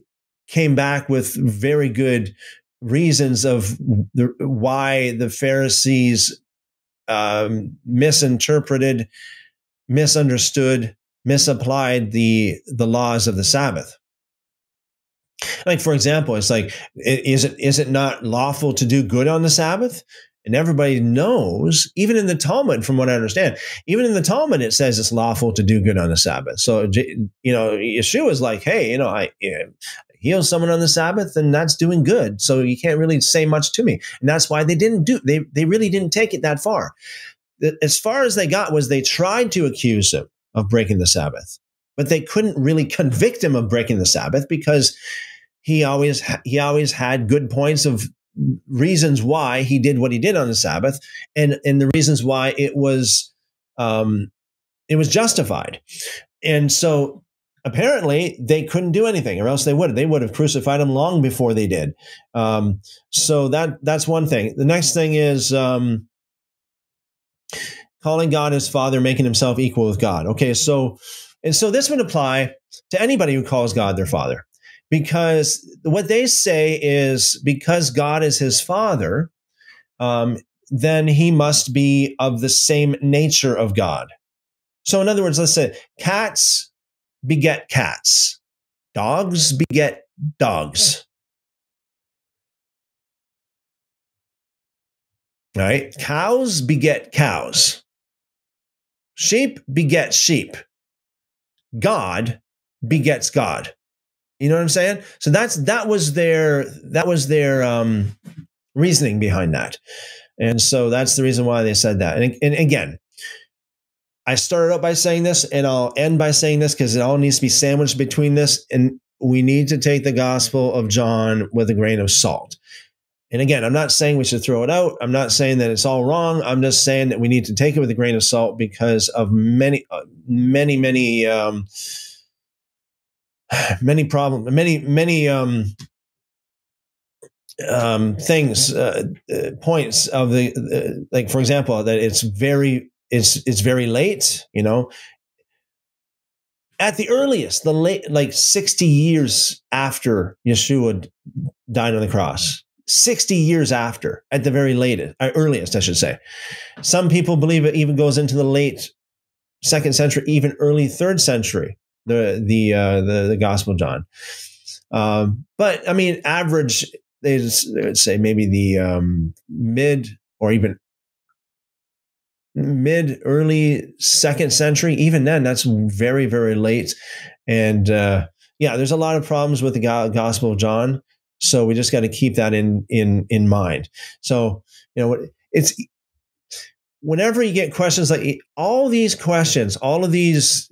came back with very good reasons of the, why the Pharisees um, misinterpreted, misunderstood, misapplied the the laws of the Sabbath. Like, for example, it's like, is it is it not lawful to do good on the Sabbath? And everybody knows, even in the Talmud, from what I understand, even in the Talmud, it says it's lawful to do good on the Sabbath. So, you know, Yeshua is like, hey, you know, I heal someone on the Sabbath, and that's doing good. So you can't really say much to me. And that's why they didn't do, they, they really didn't take it that far. As far as they got was they tried to accuse him of breaking the Sabbath, but they couldn't really convict him of breaking the Sabbath because he always, he always had good points of reasons why he did what he did on the Sabbath and, and the reasons why it was, um, it was justified. And so, apparently, they couldn't do anything, or else they would. They would have crucified him long before they did. Um, so that that's one thing. The next thing is um, calling God his father, making himself equal with God. Okay, so and so this would apply to anybody who calls God their father, because what they say is because God is his father, um, then he must be of the same nature of God. So in other words, let's say cats beget cats. Dogs beget dogs. All right? Cows beget cows. Sheep beget sheep. God begets God. You know what I'm saying? So that's that was their that was their um, reasoning behind that. And so that's the reason why they said that. And, and again, I started out by saying this, and I'll end by saying this because it all needs to be sandwiched between this, and we need to take the Gospel of John with a grain of salt. And again, I'm not saying we should throw it out. I'm not saying that it's all wrong. I'm just saying that we need to take it with a grain of salt because of many, many, many, um, many problems, many, many um, um, things, uh, points of the, uh, like, for example, that it's very It's it's very late, you know. At the earliest, the late, like sixty years after Yeshua died on the cross, sixty years after, at the very latest, earliest, I should say. Some people believe it even goes into the late second century, even early third century. The the uh, the, the Gospel of John, um, but I mean, average they would say maybe the um, mid or even. Mid early second century, even then, that's very very late, and uh, yeah, there's a lot of problems with the go- Gospel of John. So we just got to keep that in in in mind. So you know, it's whenever you get questions like all these questions, all of these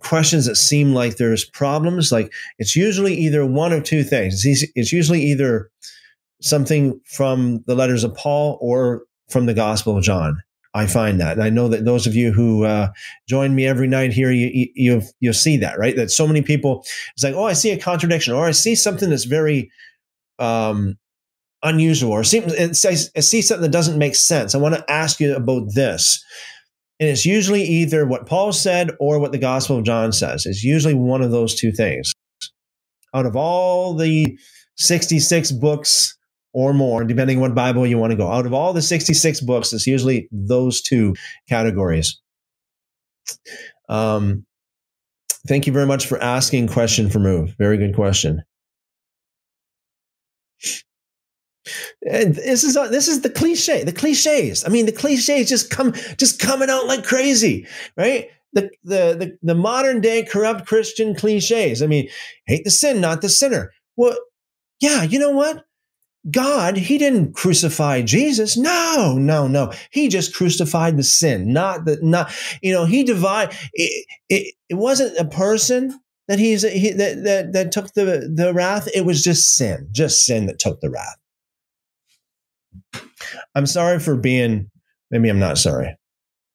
questions that seem like there's problems, like it's usually either one of two things. It's, it's usually either something from the letters of Paul or from the Gospel of John. I find that. And I know that those of you who uh, join me every night here, you, you, you'll see that, right? That so many people, it's like, oh, I see a contradiction, or I see something that's very um, unusual, or see, I see something that doesn't make sense. I want to ask you about this. And it's usually either what Paul said or what the Gospel of John says. It's usually one of those two things. Out of all the sixty-six books or more, depending on what Bible you want to go. Out of all the sixty-six books, it's usually those two categories. Um, thank you very much for asking question for move. Very good question. And this is this is the cliche, the cliches. I mean, the cliches just come just coming out like crazy, right? The, the the the modern day corrupt Christian cliches. I mean, hate the sin, not the sinner. Well, yeah, you know what? God, he didn't crucify Jesus. No, no, no. He just crucified the sin, not the not. You know, he divide. It, it, it wasn't a person that he's he, that, that that took the the wrath. It was just sin, just sin that took the wrath. I'm sorry for being, maybe I'm not sorry,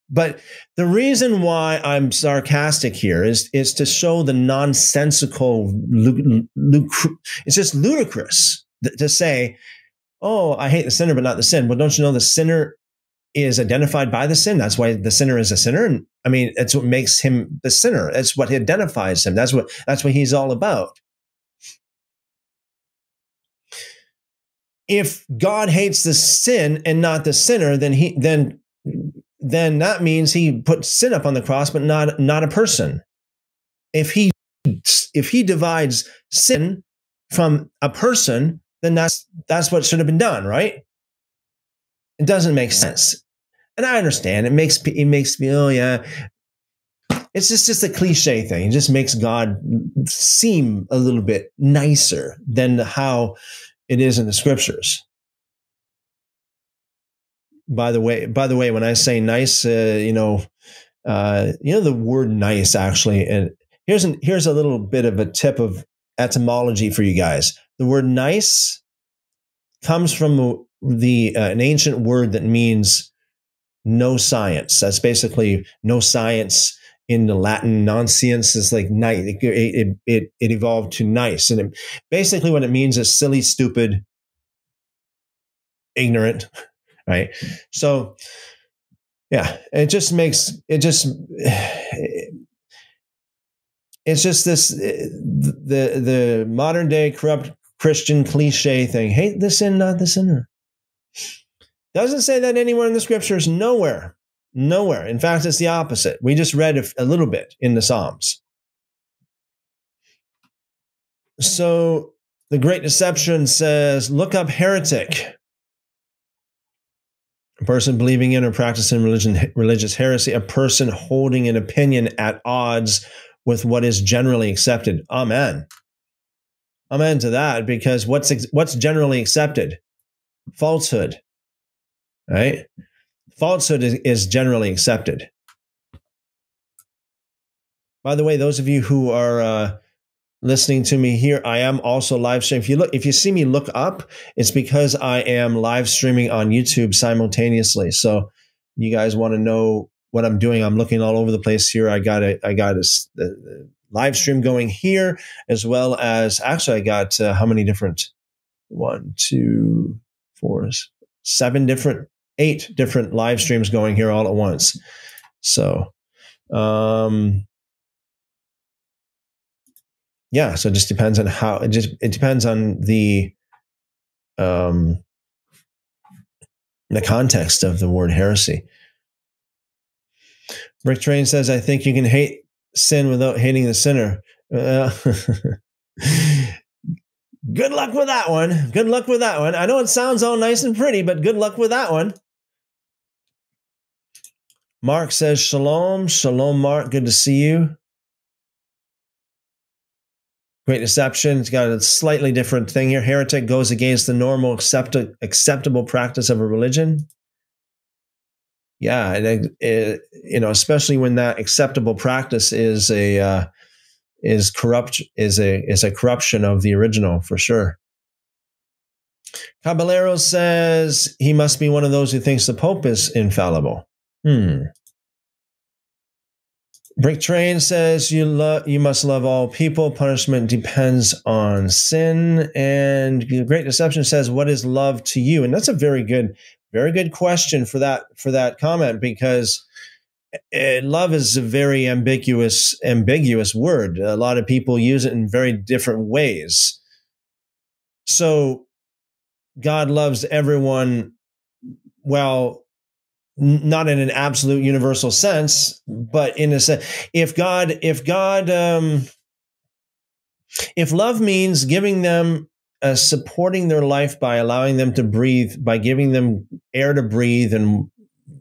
but the reason why I'm sarcastic here is, is to show the nonsensical, it's just ludicrous to say, oh, I hate the sinner, but not the sin. Well, don't you know the sinner is identified by the sin? That's why the sinner is a sinner. And I mean, that's what makes him the sinner. That's what identifies him. That's what, that's what he's all about. If God hates the sin and not the sinner, then he then then that means he put sin up on the cross, but not not a person. If he if he divides sin from a person, then that's that's what should have been done, right? It doesn't make sense, and I understand it makes it makes me oh yeah. It's just, just a cliche thing. It just makes God seem a little bit nicer than how it is in the scriptures. By the way, by the way, when I say nice, uh, you know, uh, you know the word nice actually. And here's an, here's a little bit of a tip of etymology for you guys. The word nice comes from the uh, an ancient word that means no science. That's basically no science in the Latin. Nonscience is like nice. It, it, it, it evolved to nice. And it, basically what it means is silly, stupid, ignorant, right? So yeah, it just makes, it just, it's just this, the, the modern day corrupt Christian cliche thing. Hate the sin, not the sinner. Doesn't say that anywhere in the scriptures, nowhere. Nowhere. In fact, it's the opposite. We just read a, a little bit in the Psalms. So the Great Deception says, look up heretic. A person believing in or practicing religion, religious heresy, a person holding an opinion at odds with what is generally accepted. Amen. Amen to that, because what's what's generally accepted? Falsehood. Right? Falsehood is generally accepted. By the way, those of you who are uh, listening to me here, I am also live streaming. If you look, if you see me look up, it's because I am live streaming on YouTube simultaneously. So, you guys want to know what I'm doing? I'm looking all over the place here. I got a, I got a, a live stream going here, as well as actually, I got uh, how many different? One, two, four, seven different. Eight different live streams going here all at once. So, um, yeah, so it just depends on how it just, it depends on the, um, the context of the word heresy. Rick Train says, I think you can hate sin without hating the sinner. Uh, good luck with that one. Good luck with that one. I know it sounds all nice and pretty, but good luck with that one. Mark says, shalom. Shalom, Mark. Good to see you. Great Deception. It's got a slightly different thing here. Heretic goes against the normal accept acceptable practice of a religion. Yeah, and it, you know, especially when that acceptable practice is a uh, is corrupt is a is a corruption of the original for sure. Caballero says he must be one of those who thinks the Pope is infallible. Hmm. Brick Train says you love you must love all people. Punishment depends on sin. And the Great Deception says, what is love to you? And that's a very good, very good question for that for that comment, because uh, love is a very ambiguous ambiguous word. A lot of people use it in very different ways. So God loves everyone, well, not in an absolute universal sense, but in a sense, if God, if God, um, if love means giving them uh, supporting their life by allowing them to breathe, by giving them air to breathe and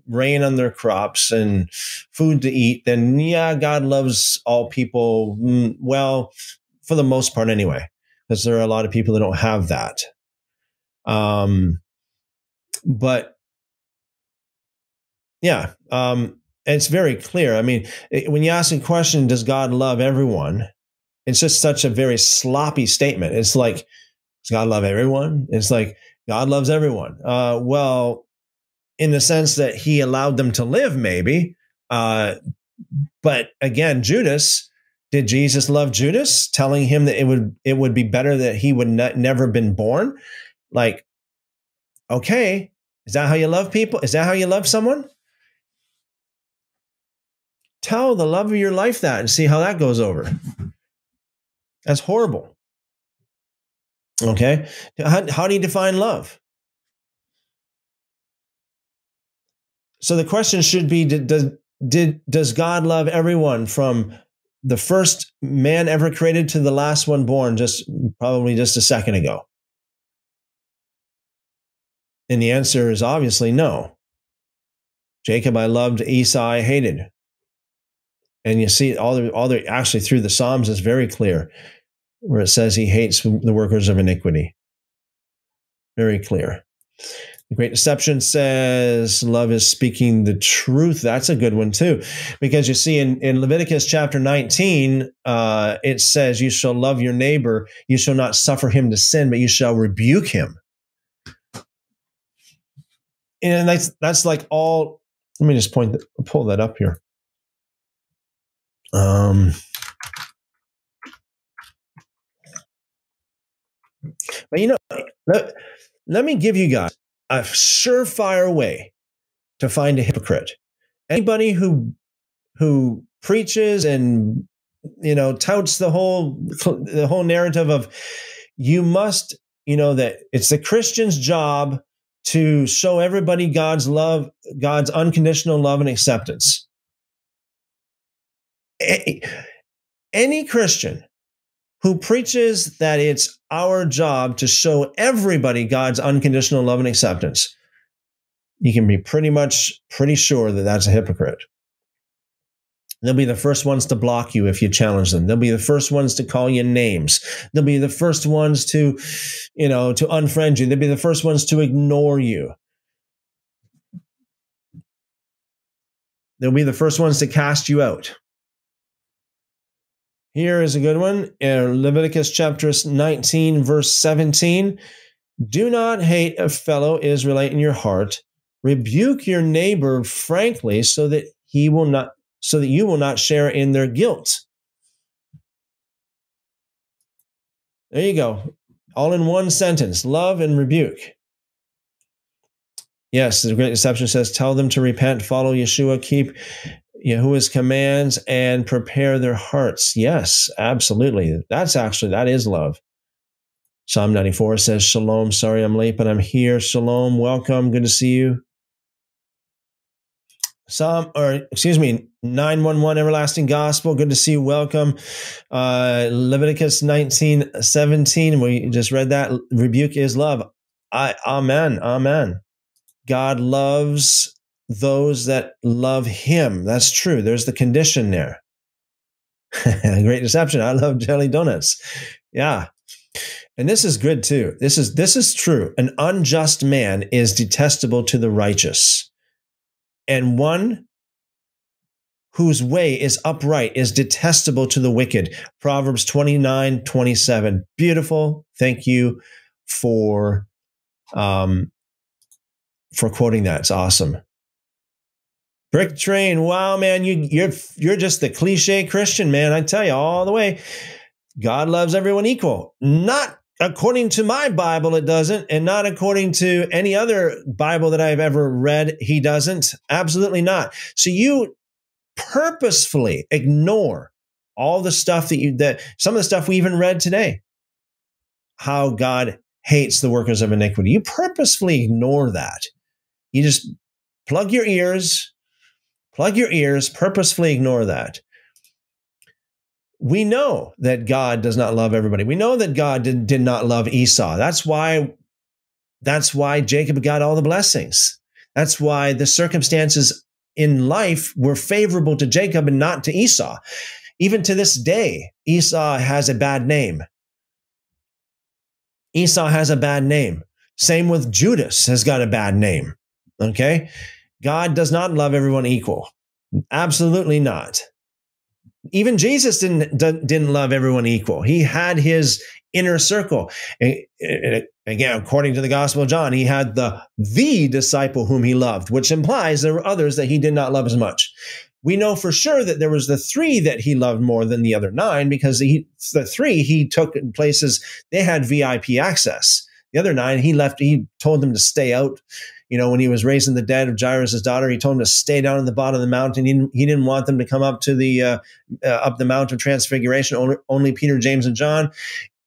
rain on their crops and food to eat, then yeah, God loves all people. Well, for the most part anyway, because there are a lot of people that don't have that. Um, but yeah, um, it's very clear. I mean, it, when you ask the question, does God love everyone? It's just such a very sloppy statement. It's like, does God love everyone? It's like, God loves everyone. Uh, well, in the sense that he allowed them to live, maybe. Uh, but again, Judas, did Jesus love Judas, telling him that it would it would be better that he would not, never been born? Like, okay, is that how you love people? Is that how you love someone? Tell the love of your life that and see how that goes over. That's horrible. Okay. How, how do you define love? So the question should be, did, did, did, does God love everyone from the first man ever created to the last one born just probably just a second ago? And the answer is obviously no. Jacob I loved, Esau I hated. And you see all the, all the, actually through the Psalms is very clear where it says he hates the workers of iniquity. Very clear. The Great Deception says love is speaking the truth. That's a good one too, because you see in, in Leviticus chapter nineteen, uh, it says you shall love your neighbor. You shall not suffer him to sin, but you shall rebuke him. And that's, that's like all, let me just point, the, pull that up here. Um, but you know, let, let me give you guys a surefire way to find a hypocrite. Anybody who who preaches and, you know, touts the whole the whole narrative of you must, you know, that it's the Christian's job to show everybody God's love, God's unconditional love and acceptance. Any Christian who preaches that it's our job to show everybody God's unconditional love and acceptance, you can be pretty much pretty sure that that's a hypocrite. They'll be the first ones to block you if you challenge them. They'll be the first ones to call you names. They'll be the first ones to, you know, to unfriend you. They'll be the first ones to ignore you. They'll be the first ones to cast you out. Here is a good one, Leviticus chapter nineteen, verse seventeen. Do not hate a fellow Israelite in your heart. Rebuke your neighbor frankly, so that he will not, so that you will not share in their guilt. There you go. All in one sentence, love and rebuke. Yes, the Great Deception says, tell them to repent, follow Yeshua, keep Yahuwah's commands and prepare their hearts. Yes, absolutely. That's actually, that is love. Psalm ninety-four says, Shalom, sorry I'm late, but I'm here. Shalom, welcome, good to see you. Psalm, or excuse me, nine one one, Everlasting Gospel, good to see you, welcome. Uh, Leviticus nineteen seventeen, we just read that. Rebuke is love. I, amen, amen. God loves those that love him. That's true. There's the condition there. Great Deception. I love jelly donuts. Yeah. And this is good too. This is, this is true. An unjust man is detestable to the righteous, and one whose way is upright is detestable to the wicked. Proverbs twenty-nine twenty-seven. Beautiful. Thank you for, um, for quoting that. It's awesome. Brick Train, wow, man, you, you're you're just the cliche Christian, man. I tell you all the way, God loves everyone equal. Not according to my Bible, it doesn't, and not according to any other Bible that I've ever read, he doesn't. Absolutely not. So you purposefully ignore all the stuff that you, that some of the stuff we even read today, how God hates the workers of iniquity. You purposefully ignore that. You just plug your ears. Plug your ears, purposefully ignore that. we know that God does not love everybody. We know that God did, did not love Esau. That's why, that's why Jacob got all the blessings. That's why the circumstances in life were favorable to Jacob and not to Esau. Even to this day, Esau has a bad name. Esau has a bad name. Same with Judas has got a bad name. Okay? God does not love everyone equal. Absolutely not. Even Jesus didn't didn't love everyone equal. He had his inner circle. Again, according to the Gospel of John, he had the, the disciple whom he loved, which implies there were others that he did not love as much. We know for sure that there was the three that he loved more than the other nine because he, the three he took in places they had V I P access. The other nine he left, he told them to stay out. You know, when he was raising the dead of Jairus' daughter, he told him to stay down at the bottom of the mountain. He didn't, he didn't want them to come up to the uh, uh, up the Mount of Transfiguration. Only, only Peter, James, and John.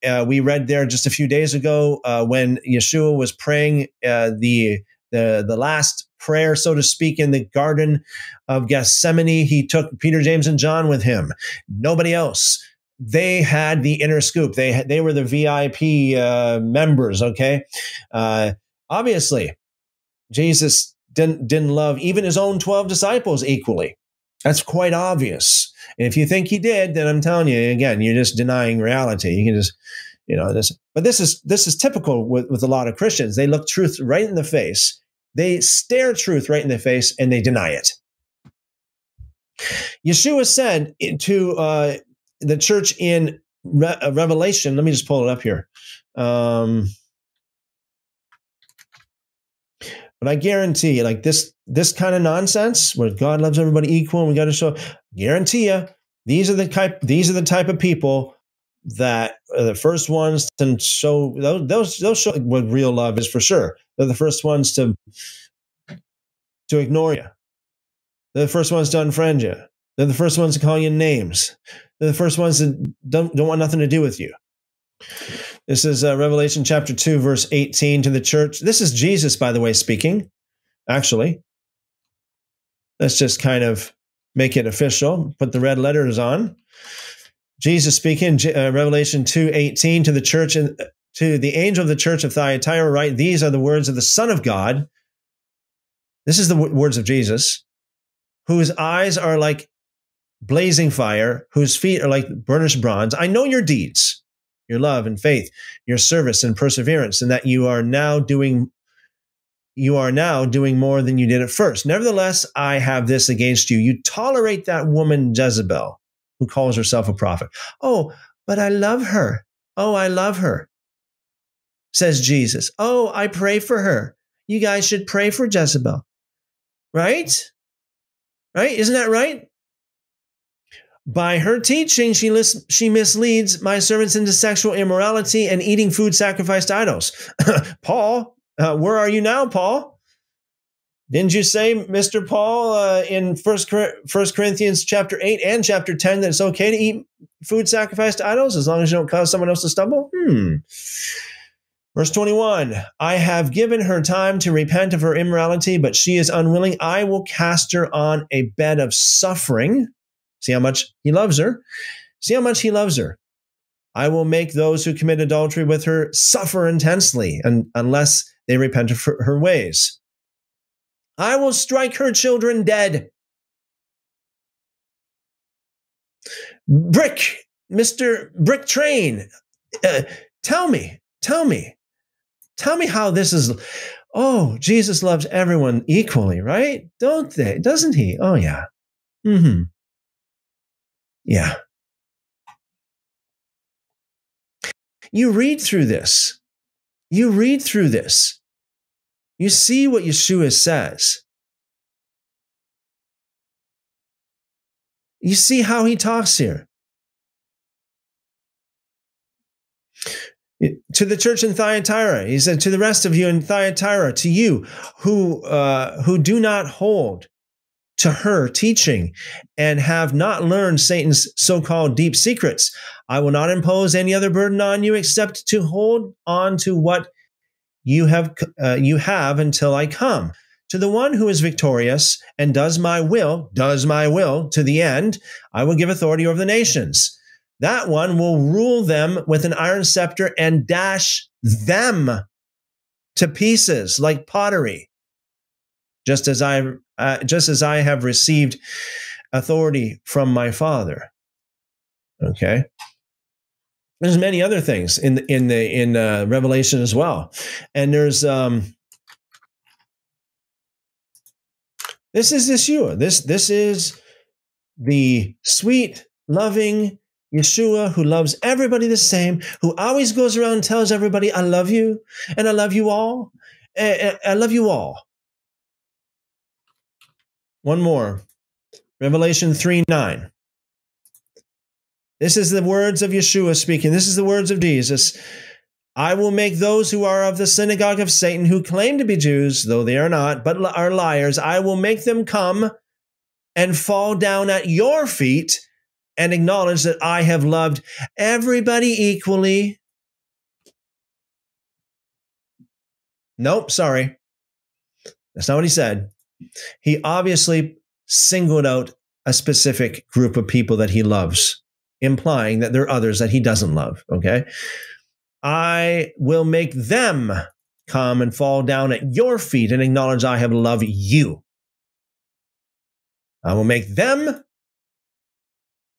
Uh, we read there just a few days ago uh, when Yeshua was praying uh, the the the last prayer, so to speak, in the Garden of Gethsemane. He took Peter, James, and John with him. Nobody else. They had the inner scoop. They they were the V I P uh, members. Okay, uh, obviously. Jesus didn't didn't love even his own twelve disciples equally. That's quite obvious. And if you think he did, then I'm telling you again, you're just denying reality. You can just, you know, this. But this is this is typical with, with a lot of Christians. They look truth right in the face. They stare truth right in the face, and they deny it. Yeshua said to uh, the church in Re- Revelation. Let me just pull it up here. Um, But I guarantee you, like this, this kind of nonsense where God loves everybody equal and we got to show, guarantee you, these are the type, these are the type of people that are the first ones to show, those, those, those show what real love is for sure. They're the first ones to, to ignore you. They're the first ones to unfriend you. They're the first ones to call you names. They're the first ones that don't, don't want nothing to do with you. This is uh, Revelation chapter two, verse eighteen to the church. This is Jesus, by the way, speaking, actually. Let's just kind of make it official, put the red letters on. Jesus speaking, uh, Revelation two, eighteen to the church, in, to the angel of the church of Thyatira, write, these are the words of the Son of God. This is the w- words of Jesus, whose eyes are like blazing fire, whose feet are like burnished bronze. I know your deeds. Your love and faith, your service and perseverance, and that you are now doing you are now doing more than you did at first. Nevertheless, I have this against you. You tolerate that woman Jezebel, who calls herself a prophet. Oh, but I love her. Oh, I love her, says Jesus. Oh, I pray for her. You guys should pray for Jezebel. Right? Right? Isn't that right? By her teaching, she lis- she misleads my servants into sexual immorality and eating food sacrificed to idols. Paul, uh, where are you now, Paul? Didn't you say, Mister Paul, uh, in First Corinthians chapter eight and chapter ten, that it's okay to eat food sacrificed to idols as long as you don't cause someone else to stumble? Hmm. Verse twenty-one, I have given her time to repent of her immorality, but she is unwilling. I will cast her on a bed of suffering. See how much he loves her. See how much he loves her. I will make those who commit adultery with her suffer intensely and unless they repent of her ways. I will strike her children dead. Brick, Mister Brick Train, uh, tell me, tell me, tell me how this is. Oh, Jesus loves everyone equally, right? Don't they? Doesn't he? Oh, yeah. Mm-hmm. Yeah. You read through this. You read through this. You see what Yeshua says. You see how he talks here. To the church in Thyatira, he said, to the rest of you in Thyatira, to you who uh, who do not hold to her teaching and have not learned Satan's so-called deep secrets. I will not impose any other burden on you except to hold on to what you have uh, you have until I come. To the one who is victorious and does my will, does my will to the end, I will give authority over the nations. That one will rule them with an iron scepter and dash them to pieces like pottery. Just as I, uh, just as I have received authority from my Father. Okay. There's many other things in the, in the in uh, Revelation as well, and there's um, this is Yeshua. This this is the sweet, loving Yeshua who loves everybody the same, who always goes around and tells everybody, "I love you, and I love you all, and I love you all." One more, Revelation three nine. This is the words of Yeshua speaking. This is the words of Jesus. I will make those who are of the synagogue of Satan, who claim to be Jews, though they are not, but are liars, I will make them come and fall down at your feet and acknowledge that I have loved everybody equally. Nope, sorry. That's not what he said. He obviously singled out a specific group of people that he loves, implying that there are others that he doesn't love, okay? I will make them come and fall down at your feet and acknowledge I have loved you. I will make them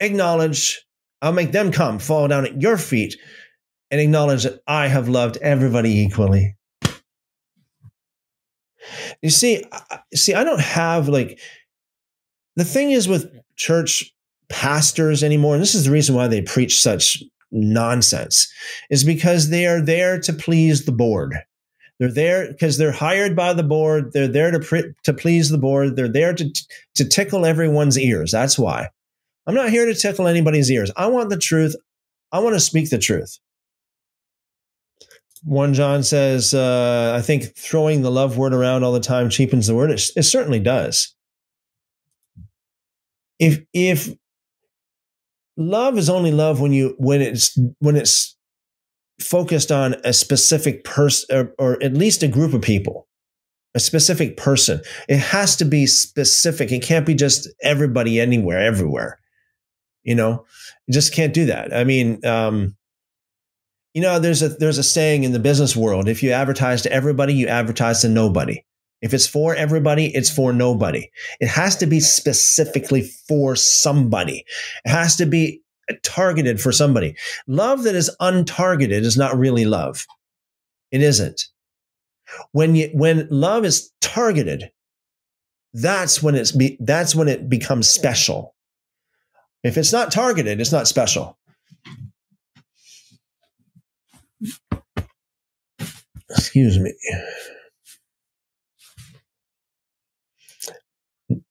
acknowledge, I'll make them come, fall down at your feet and acknowledge that I have loved everybody equally. You see, see, I don't have like, the thing is with church pastors anymore, and this is the reason why they preach such nonsense, is because they are there to please the board. They're there because they're hired by the board. They're there to to please the board. They're there to to tickle everyone's ears. That's why. I'm not here to tickle anybody's ears. I want the truth. I want to speak the truth. First John says, uh, I think throwing the love word around all the time cheapens the word. It, it certainly does. If if love is only love when you when it's when it's focused on a specific person or, or at least a group of people, a specific person. It has to be specific. It can't be just everybody, anywhere, everywhere. You know, you just can't do that. I mean, um, you know, there's a there's a saying in the business world: if you advertise to everybody, you advertise to nobody. If it's for everybody, it's for nobody. It has to be specifically for somebody. It has to be targeted for somebody. Love that is untargeted is not really love. It isn't. When you, when love is targeted, that's when it's be, that's when it becomes special. If it's not targeted, it's not special. Excuse me.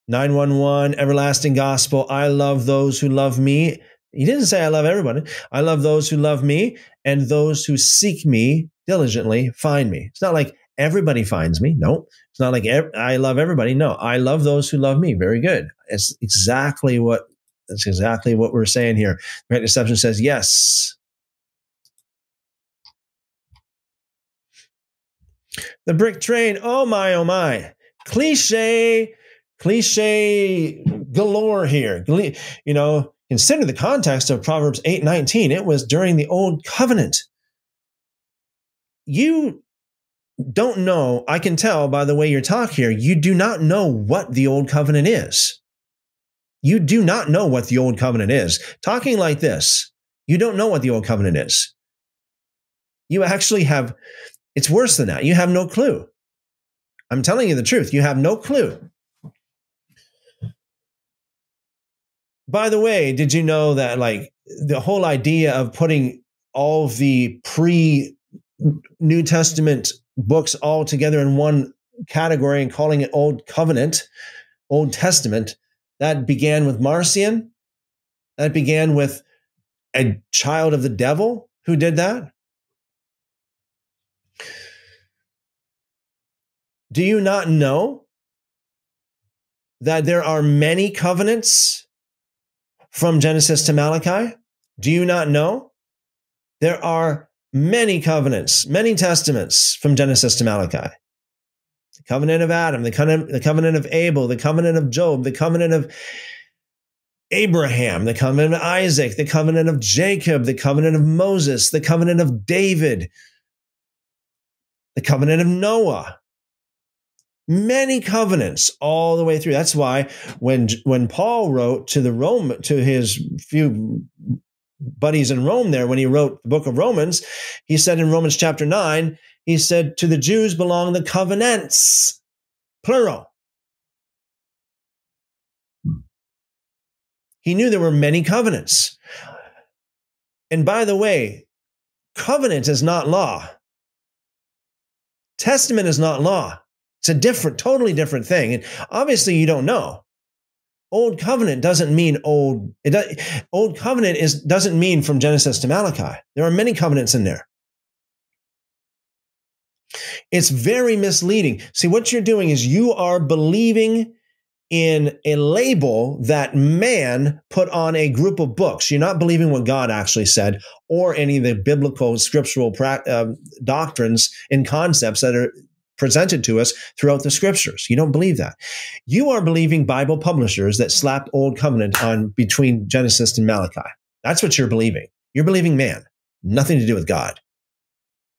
nine one one, everlasting gospel. I love those who love me. He didn't say I love everybody. I love those who love me, and those who seek me diligently find me. It's not like everybody finds me. No, it's not like ev- I love everybody. No, I love those who love me. Very good. It's exactly what, that's exactly what we're saying here. The right deception says yes. The brick train. Oh my, oh my. Cliche. Cliche galore here. You know, consider the context of Proverbs eight nineteen. It was during the Old Covenant. You don't know, I can tell by the way you talk here, you do not know what the Old Covenant is. You do not know what the Old Covenant is. Talking like this, you don't know what the Old Covenant is. You actually have, it's worse than that. You have no clue. I'm telling you the truth. You have no clue. By the way, did you know that like the whole idea of putting all of the pre-New Testament books all together in one category and calling it Old Covenant, Old Testament, that began with Marcion? That began with a child of the devil who did that? Do you not know that there are many covenants? From Genesis to Malachi, do you not know? There are many covenants, many testaments from Genesis to Malachi. The covenant of Adam, the covenant, the covenant of Abel, the covenant of Job, the covenant of Abraham, the covenant of Isaac, the covenant of Jacob, the covenant of Moses, the covenant of David, the covenant of Noah. Many covenants all the way through. That's why when when Paul wrote to the Rome to his few buddies in Rome there, when he wrote the book of Romans, he said in Romans chapter nine, he said, to the Jews belong the covenants, plural. He knew there were many covenants. And by the way, covenant is not law. Testament is not law. It's a different, totally different thing. And obviously you don't know. Old covenant doesn't mean old. It does, old covenant is, doesn't mean from Genesis to Malachi. There are many covenants in there. It's very misleading. See, what you're doing is you are believing in a label that man put on a group of books. You're not believing what God actually said or any of the biblical scriptural uh, doctrines and concepts that are presented to us throughout the scriptures. You don't believe that. You are believing Bible publishers that slapped old covenant on between Genesis and Malachi. That's what you're believing. You're believing man, nothing to do with God.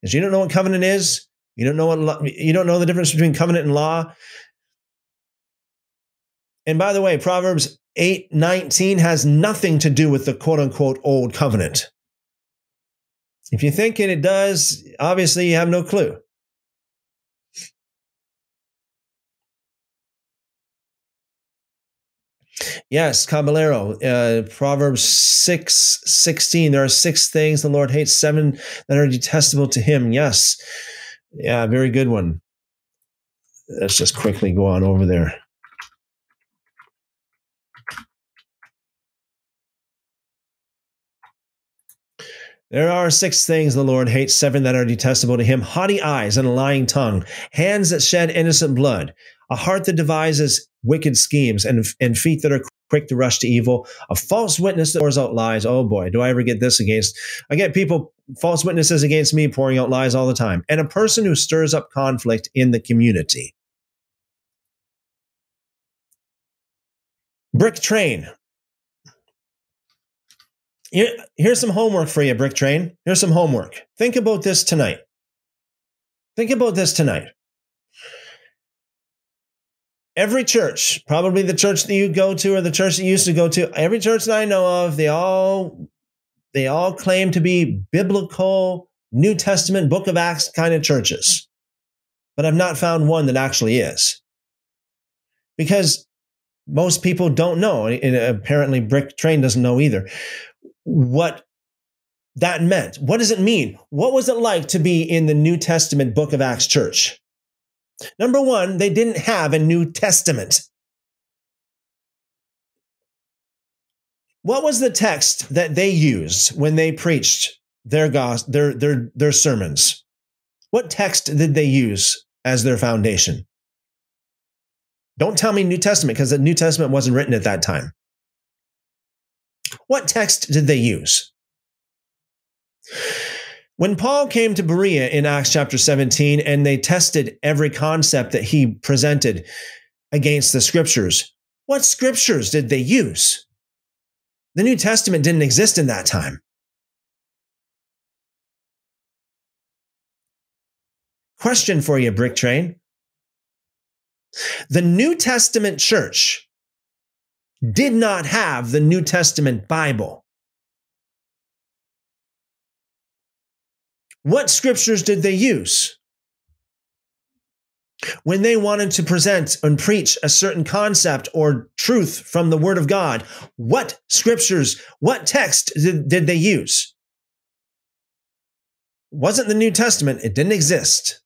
Because you don't know what covenant is. You don't know what, you don't know the difference between covenant and law. And by the way, Proverbs eight nineteen has nothing to do with the quote-unquote old covenant. If you're thinking it does, obviously you have no clue. Yes, Caballero, uh, Proverbs six sixteen, there are six things the Lord hates, seven that are detestable to him. Yes, yeah, very good one. Let's just quickly go on over there. There are six things the Lord hates, seven that are detestable to him: haughty eyes and a lying tongue, hands that shed innocent blood, a heart that devises wicked schemes, and, and feet that are quick to rush to evil, a false witness that pours out lies. Oh boy, do I ever get this against, I get people, false witnesses against me pouring out lies all the time, and a person who stirs up conflict in the community. Brick Train. Here, here's some homework for you, Brick Train. Here's some homework. Think about this tonight. Think about this tonight. Every church, probably the church that you go to or the church that you used to go to, every church that I know of, they all, they all claim to be biblical, New Testament, Book of Acts kind of churches. But I've not found one that actually is. Because most people don't know, and apparently Brick Train doesn't know either, what that meant. What does it mean? What was it like to be in the New Testament Book of Acts church? Number one, they didn't have a New Testament. What was the text that they used when they preached their gospel, their, their, their sermons? What text did they use as their foundation? Don't tell me New Testament, because the New Testament wasn't written at that time. What text did they use? When Paul came to Berea in Acts chapter seventeen and they tested every concept that he presented against the scriptures, what scriptures did they use? The New Testament didn't exist in that time. Question for you, Brick Train. The New Testament church did not have the New Testament Bible. What scriptures did they use? When they wanted to present and preach a certain concept or truth from the Word of God, what scriptures, what text did, did they use? It wasn't the New Testament. It didn't exist.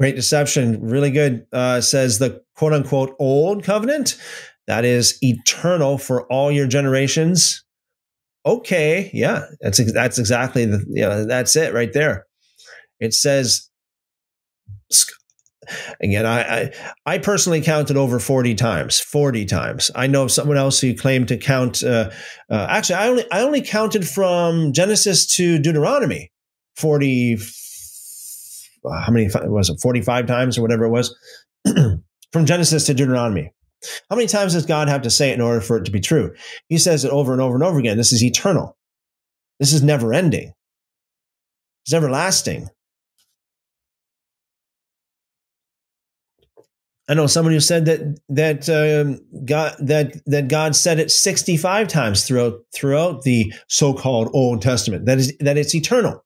Great Deception, really good, uh, says the quote-unquote old covenant, that is eternal for all your generations. Okay, yeah, that's that's exactly, the, you know, that's it right there. It says, again, I, I, I personally counted over forty times, forty times. I know of someone else who claimed to count, uh, uh, actually, I only, I only counted from Genesis to Deuteronomy, forty-four. How many was it? forty-five times or whatever it was from Genesis to Deuteronomy. How many times does God have to say it in order for it to be true? He says it over and over and over again. This is eternal. This is never ending. It's everlasting. I know someone who said that that um, God that that God said it sixty-five times throughout throughout the so-called Old Testament. That is that it's eternal.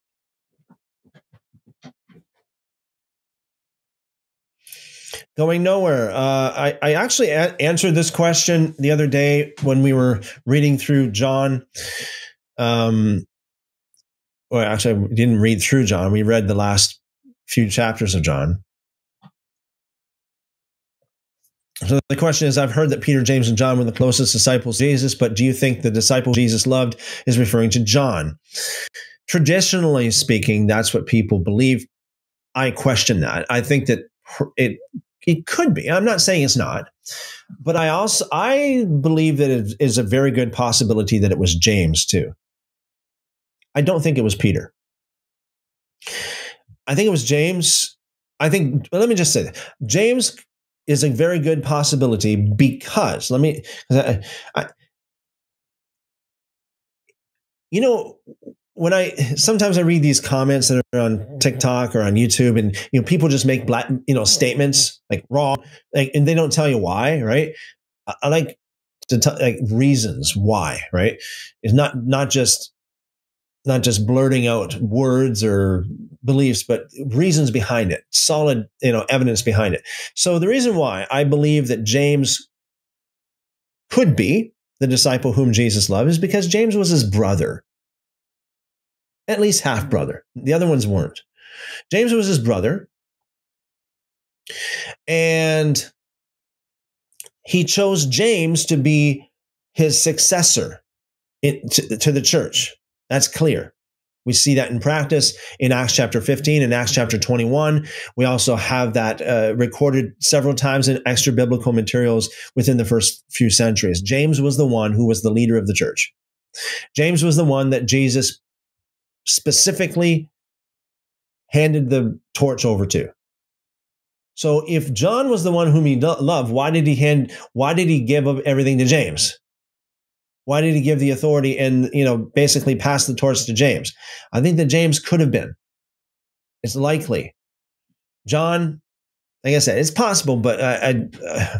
Going nowhere. Uh, I, I actually a- answered this question the other day when we were reading through John. Um, well, actually, I didn't read through John. We read the last few chapters of John. So the question is, I've heard that Peter, James, and John were the closest disciples to Jesus, but do you think the disciple Jesus loved is referring to John? Traditionally speaking, that's what people believe. I question that. I think that it... It could be. I'm not saying it's not, but I also I believe that it is a very good possibility that it was James too. I don't think it was Peter. I think it was James. I think let me just say that. James is a very good possibility because let me. I, I, you know. When I sometimes I read these comments that are on TikTok or on YouTube, and you know people just make black you know statements like wrong, like, and they don't tell you why, right? I, I like to tell like reasons why, right? It's not not just not just blurting out words or beliefs, but reasons behind it, solid you know evidence behind it. So the reason why I believe that James could be the disciple whom Jesus loved is because James was his brother. At least half brother. The other ones weren't. James was his brother. And he chose James to be his successor in, to, to the church. That's clear. We see that in practice in Acts chapter fifteen and Acts chapter twenty-one. We also have that uh, recorded several times in extra biblical materials within the first few centuries. James was the one who was the leader of the church. James was the one that Jesus specifically handed the torch over to. So if John was the one whom he loved, why did he hand? Why did he give up everything to James? Why did he give the authority and you know basically pass the torch to James? I think that James could have been. It's likely. John, like I said, it's possible, but I, I, uh,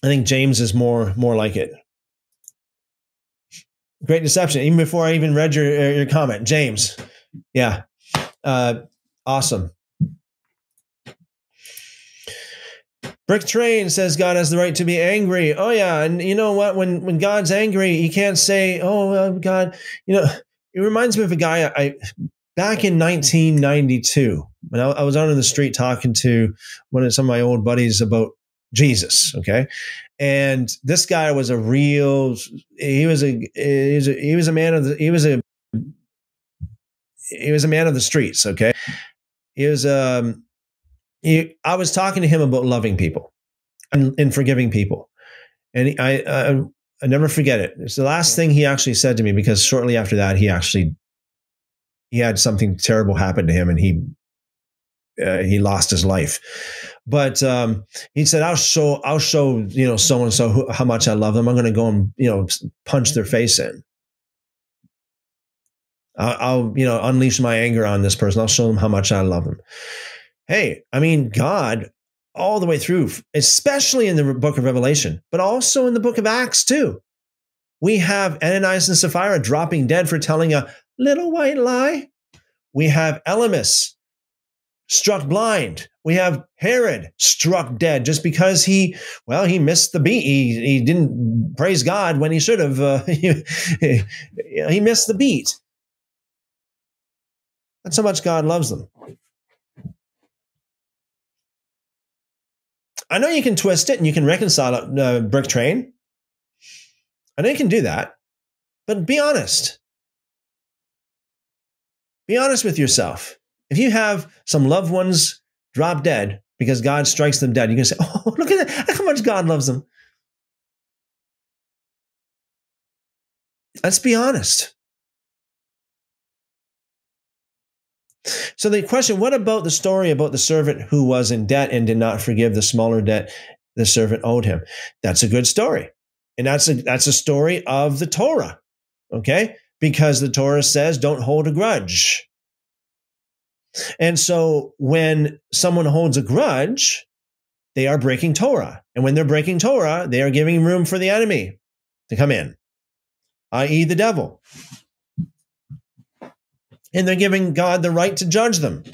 I think James is more more like it. Great deception. Even before I even read your your comment, James. Yeah. Uh, awesome. Brick Train says God has the right to be angry. Oh, yeah. And you know what? When when God's angry, you can't say, oh, God. You know, it reminds me of a guy I back in nineteen ninety-two when I, I was out on the street talking to one of some of my old buddies about Jesus. Okay. And this guy was a real, he was a, he was a, he was a man of the, he was a, he was a man of the streets. Okay. He was, um, he, I was talking to him about loving people and, and forgiving people. And I, I, I never forget it. It's the last thing he actually said to me, because shortly after that, he actually, he had something terrible happen to him and he Uh, he lost his life, but um, he said, "I'll show, I'll show you know so and so who, how much I love them. I'm going to go and you know punch their face in. I'll, I'll you know unleash my anger on this person. I'll show them how much I love them." Hey, I mean, God, all the way through, especially in the Book of Revelation, but also in the Book of Acts too, we have Ananias and Sapphira dropping dead for telling a little white lie. We have Elymas struck blind. We have Herod struck dead just because he, well, he missed the beat. He, he didn't praise God when he should have. Uh, he, he missed the beat. That's how much God loves them. I know you can twist it and you can reconcile it, uh, Brick Train. I know you can do that, but be honest. Be honest with yourself. If you have some loved ones drop dead because God strikes them dead, you can say, oh, look at that. Look how much God loves them. Let's be honest. So the question, what about the story about the servant who was in debt and did not forgive the smaller debt the servant owed him? That's a good story. And that's a, that's a story of the Torah, okay? Because the Torah says, don't hold a grudge. And so when someone holds a grudge, they are breaking Torah. And when they're breaking Torah, they are giving room for the enemy to come in, that is the devil. And they're giving God the right to judge them.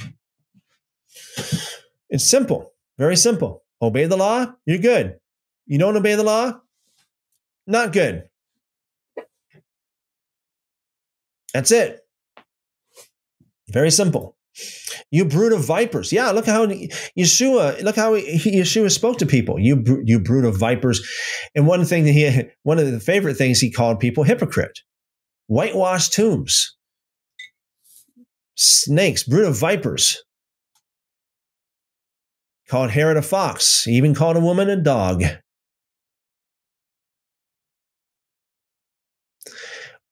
It's simple, very simple. Obey the law, you're good. You don't obey the law, not good. That's it. Very simple. You brood of vipers. Yeah, look how Yeshua, look how he, Yeshua spoke to people. You, you brood of vipers. And one thing that he, one of the favorite things he called people, hypocrite, whitewashed tombs, snakes, brood of vipers. Called Herod a fox. He even called a woman a dog.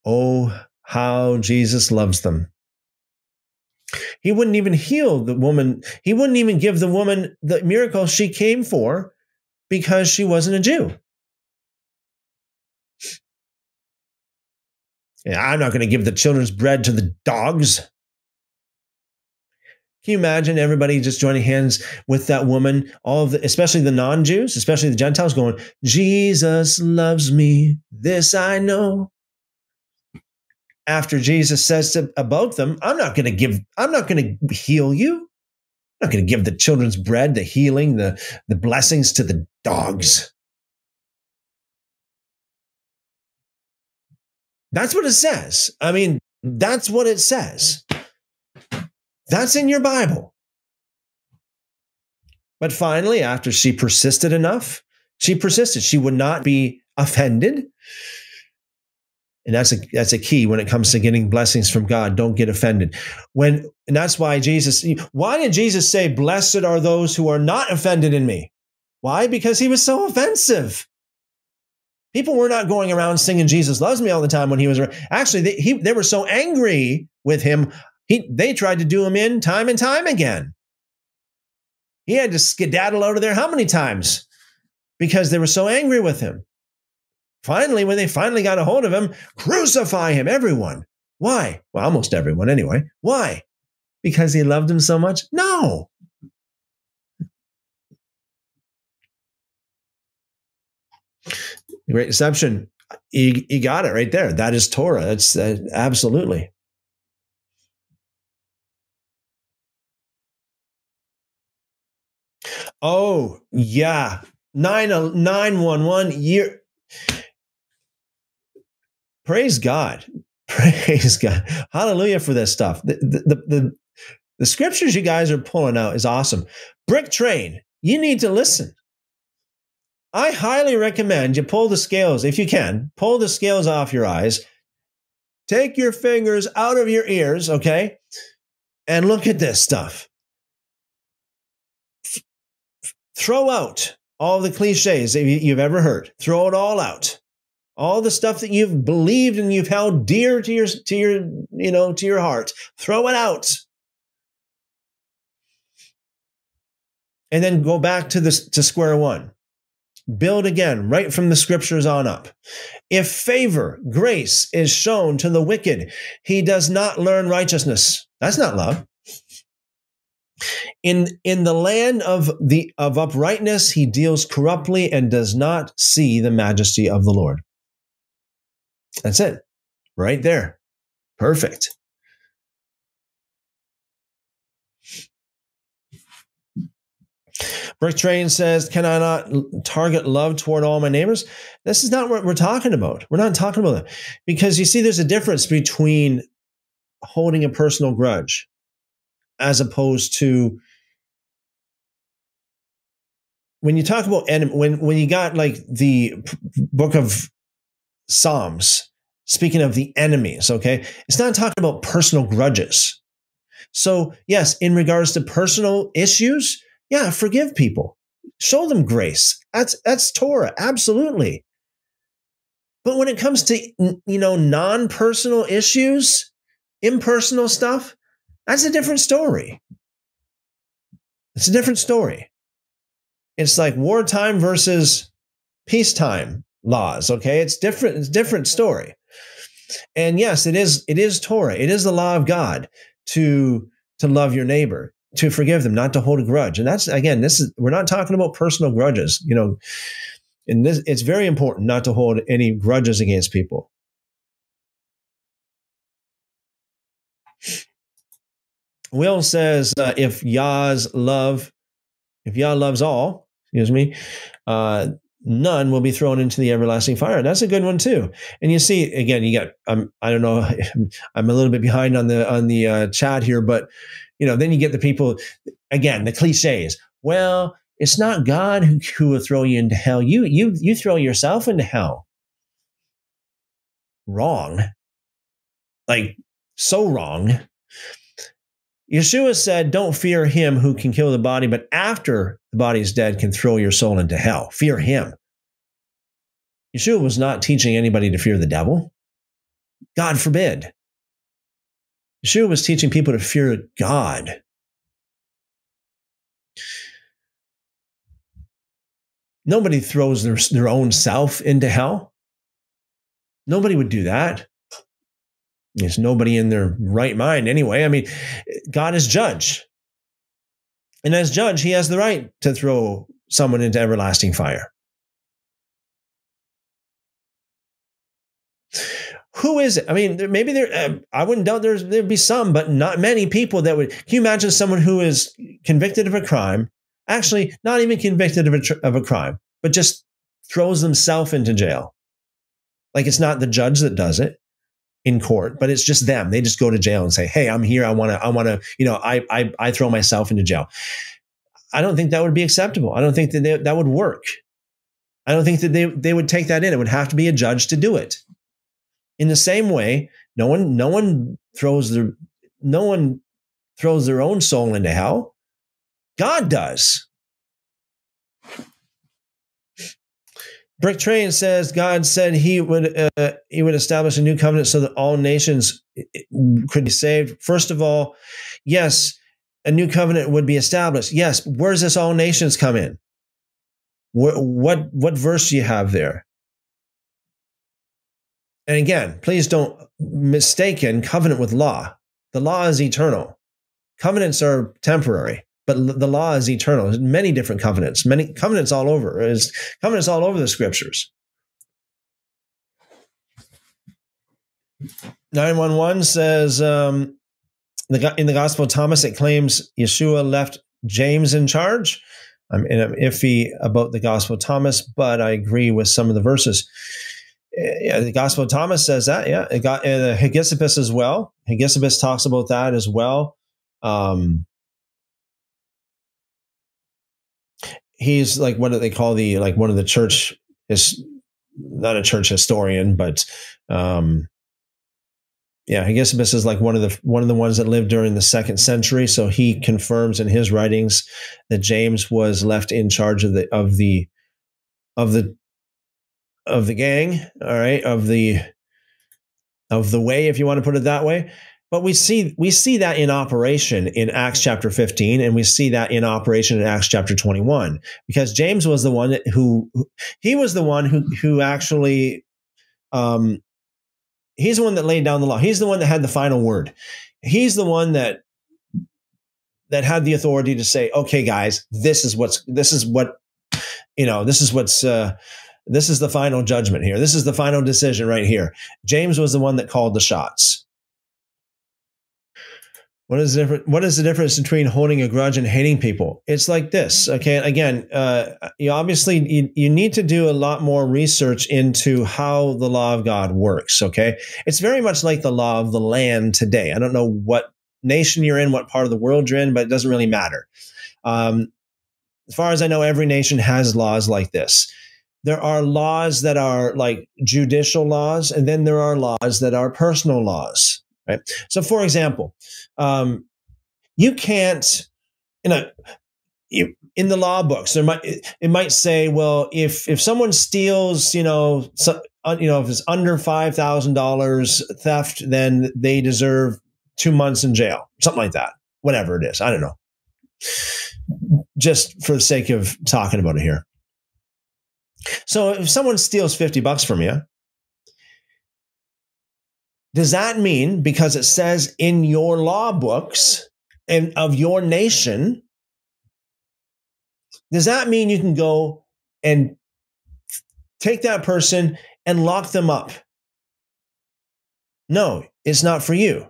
Oh, how Jesus loves them. He wouldn't even heal the woman. He wouldn't even give the woman the miracle she came for because she wasn't a Jew. Yeah, I'm not going to give the children's bread to the dogs. Can you imagine everybody just joining hands with that woman, all of the, especially the non-Jews, especially the Gentiles going, Jesus loves me, this I know. After Jesus says to, about them, I'm not going to give, I'm not going to heal you. I'm not going to give the children's bread, the healing, the, the blessings to the dogs. That's what it says. I mean, that's what it says. That's in your Bible. But finally, after she persisted enough, she persisted. She would not be offended. And that's a, that's a key when it comes to getting blessings from God. Don't get offended. When, and that's why Jesus, why did Jesus say, blessed are those who are not offended in me? Why? Because he was so offensive. People were not going around singing Jesus loves me all the time when he was around. Actually, they, he, they were so angry with him. He, they tried to do him in time and time again. He had to skedaddle out of there how many times? Because they were so angry with him. Finally, when they finally got a hold of him, crucify him, everyone. Why? Well, almost everyone anyway. Why? Because he loved him so much? No. The Great Deception. You, you got it right there. That is Torah. That's uh, absolutely. Oh, yeah. nine one one year. Praise God. Praise God. Hallelujah for this stuff. The, the, the, the scriptures you guys are pulling out is awesome. Brick Train, you need to listen. I highly recommend you pull the scales, if you can, pull the scales off your eyes. Take your fingers out of your ears, okay? And look at this stuff. Throw out all the cliches that you've ever heard. Throw it all out. All the stuff that you've believed and you've held dear to your, to your, you know, to your heart. Throw it out. And then go back to this, to square one. Build again, right from the scriptures on up. If favor, grace is shown to the wicked, he does not learn righteousness. That's not love. In, in the land of the of uprightness, he deals corruptly and does not see the majesty of the Lord. That's it. Right there. Perfect. Brick Train says, can I not target love toward all my neighbors? This is not what we're talking about. We're not talking about that. Because you see, there's a difference between holding a personal grudge as opposed to when you talk about, and when, when you got like the book of Psalms, speaking of the enemies, okay, it's not talking about personal grudges. So yes, in regards to personal issues, yeah, forgive people, show them grace. That's, that's Torah. Absolutely. But when it comes to, you know, non-personal issues, impersonal stuff, That's a different story. It's a different story. It's like wartime versus peacetime laws, okay? It's different. It's a different story. And yes, it is, it is Torah. It is the law of God to, to love your neighbor, to forgive them, not to hold a grudge. And that's, again, this is, we're not talking about personal grudges, you know, and this, it's very important not to hold any grudges against people. Will says, uh, if Yah's love, if Yah loves all, excuse me, uh, none will be thrown into the everlasting fire. That's a good one too. And you see, again, you got, um, I don't know, I'm a little bit behind on the, on the uh, chat here, but you know, then you get the people, again, the cliches. Well, it's not God who, who will throw you into hell. You, you, you throw yourself into hell. Wrong. Like, so wrong. Yeshua said, don't fear him who can kill the body, but after the body is dead can throw your soul into hell. Fear him. Yeshua was not teaching anybody to fear the devil. God forbid. Yeshua was teaching people to fear God. Nobody throws their, their own self into hell. Nobody would do that. There's nobody in their right mind anyway. I mean, God is judge. And as judge, he has the right to throw someone into everlasting fire. Who is it? I mean, maybe there, uh, I wouldn't doubt there's, there'd be some, but not many people that would. Can you imagine someone who is convicted of a crime, actually not even convicted of a, of a crime, but just throws themselves into jail? Like, it's not the judge that does it in court, but it's just them. They just go to jail and say, hey, I'm here. I want to, I want to, you know, I, I, I throw myself into jail. I don't think that would be acceptable. I don't think that they, that would work. I don't think that they, they would take that in. It would have to be a judge to do it. In the same way, no one, no one throws their, no one throws their own soul into hell. God does. Brick Train says God said he would uh, he would establish a new covenant so that all nations could be saved. First of all, yes, a new covenant would be established. Yes, where's this all nations come in? What what, what verse do you have there? And again, please don't mistake covenant with law. The law is eternal. Covenants are temporary, but the law is eternal. There's many different covenants, many covenants all over. There's covenants all over the scriptures. nine one one says, um, the, in the Gospel of Thomas, it claims Yeshua left James in charge. I'm, and I'm iffy about the Gospel of Thomas, but I agree with some of the verses. Yeah, the Gospel of Thomas says that, yeah. It got, and the Hegesippus as well. Hegesippus talks about that as well. Um, he's like, what do they call the, like one of the church, is not a church historian, but um, yeah, Hegesippus is like one of the one of the ones that lived during the second century. So he confirms in his writings that James was left in charge of the of the of the of the gang, all right, of the, of the way, if you want to put it that way. But we see, we see that in operation in Acts chapter fifteen, and we see that in operation in Acts chapter twenty-one, because James was the one who, he was the one who, who actually, um, he's the one that laid down the law. He's the one that had the final word. He's the one that, that had the authority to say, okay, guys, this is what's, this is what, you know, this is what's, uh, this is the final judgment here. This is the final decision right here. James was the one that called the shots. What is the difference, what is the difference between holding a grudge and hating people? It's like this, okay? Again, uh, you obviously, you, you need to do a lot more research into how the law of God works, okay? It's very much like the law of the land today. I don't know what nation you're in, what part of the world you're in, but it doesn't really matter. Um, as far as I know, every nation has laws like this. There are laws that are like judicial laws, and then there are laws that are personal laws, right? So, for example, um, you can't, you know, you, in the law books, there might it might say, well, if if someone steals, you know, so, you know, if it's under five thousand dollars theft, then they deserve two months in jail, something like that, whatever it is. I don't know. Just for the sake of talking about it here. So if someone steals fifty bucks from you, does that mean, because it says in your law books and of your nation, does that mean you can go and take that person and lock them up? No, it's not for you.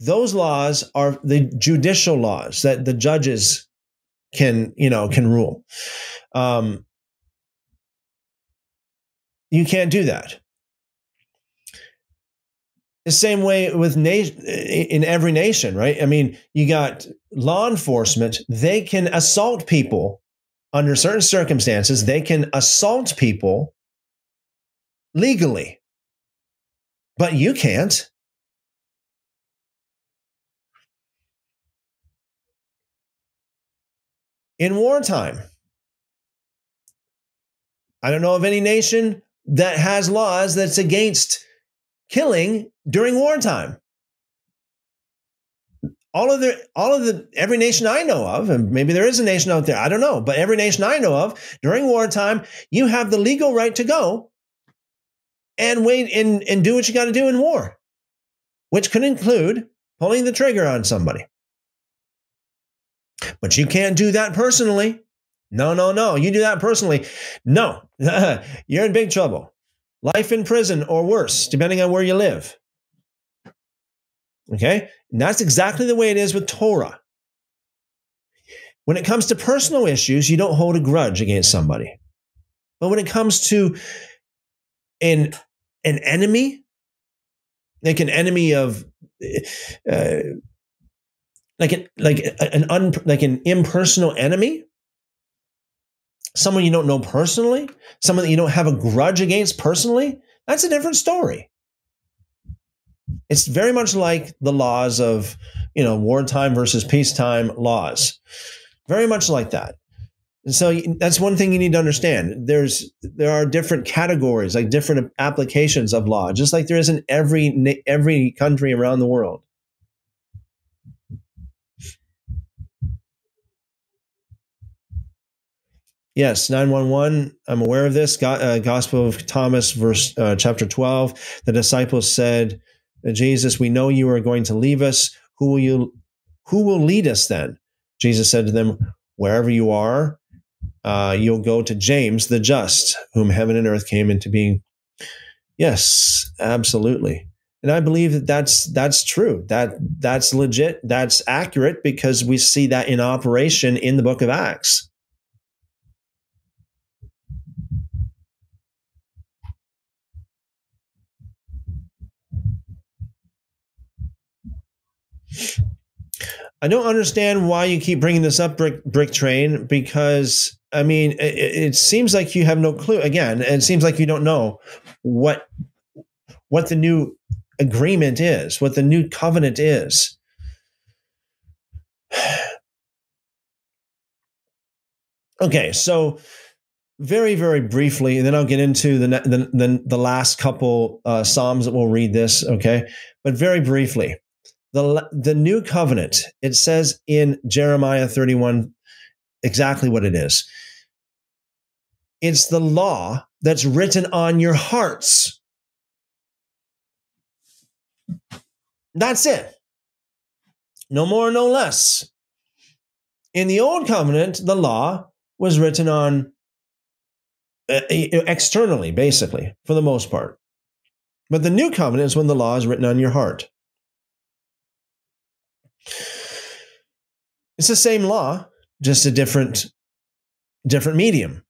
Those laws are the judicial laws that the judges can, you know, can rule. Um, you can't do that. The same way with na- in every nation, right? I mean, you got law enforcement. They can assault people under certain circumstances. They can assault people legally, but you can't. In wartime, I don't know of any nation that has laws that's against killing during wartime. All of the, all of the, every nation I know of, and maybe there is a nation out there, I don't know, but every nation I know of, during wartime, you have the legal right to go and wait and, and do what you got to do in war, which could include pulling the trigger on somebody. But you can't do that personally. No, no, no. You do that personally. No, you're in big trouble. Life in prison or worse, depending on where you live. Okay? And that's exactly the way it is with Torah. When it comes to personal issues, you don't hold a grudge against somebody. But when it comes to an, an enemy, like an enemy of, uh, like, an, like, an un, like an impersonal enemy, someone you don't know personally, someone that you don't have a grudge against personally, that's a different story. It's very much like the laws of, you know, wartime versus peacetime laws. Very much like that. And so that's one thing you need to understand. There's, there are different categories, like different applications of law, just like there is in every, every country around the world. Yes, nine one one, I'm aware of this. God, uh, Gospel of Thomas, verse uh, chapter twelve. The disciples said, Jesus, we know you are going to leave us. Who will you? Who will lead us then? Jesus said to them, wherever you are, uh, you'll go to James the just, whom heaven and earth came into being. Yes, absolutely. And I believe that that's, that's true. That, that's legit. That's accurate, because we see that in operation in the book of Acts. I don't understand why you keep bringing this up, Brick, Brick Train, because, I mean, it, it seems like you have no clue. Again, it seems like you don't know what what the new agreement is, what the new covenant is. Okay, so very, very briefly, and then I'll get into the, the, the, the last couple uh, Psalms that we'll read this, okay? But very briefly. The, the new covenant, it says in Jeremiah thirty-one exactly what it is. It's the law that's written on your hearts. That's it. No more, no less. In the old covenant, the law was written on uh, externally, basically, for the most part. But the new covenant is when the law is written on your heart. It's the same law, just a different, different medium.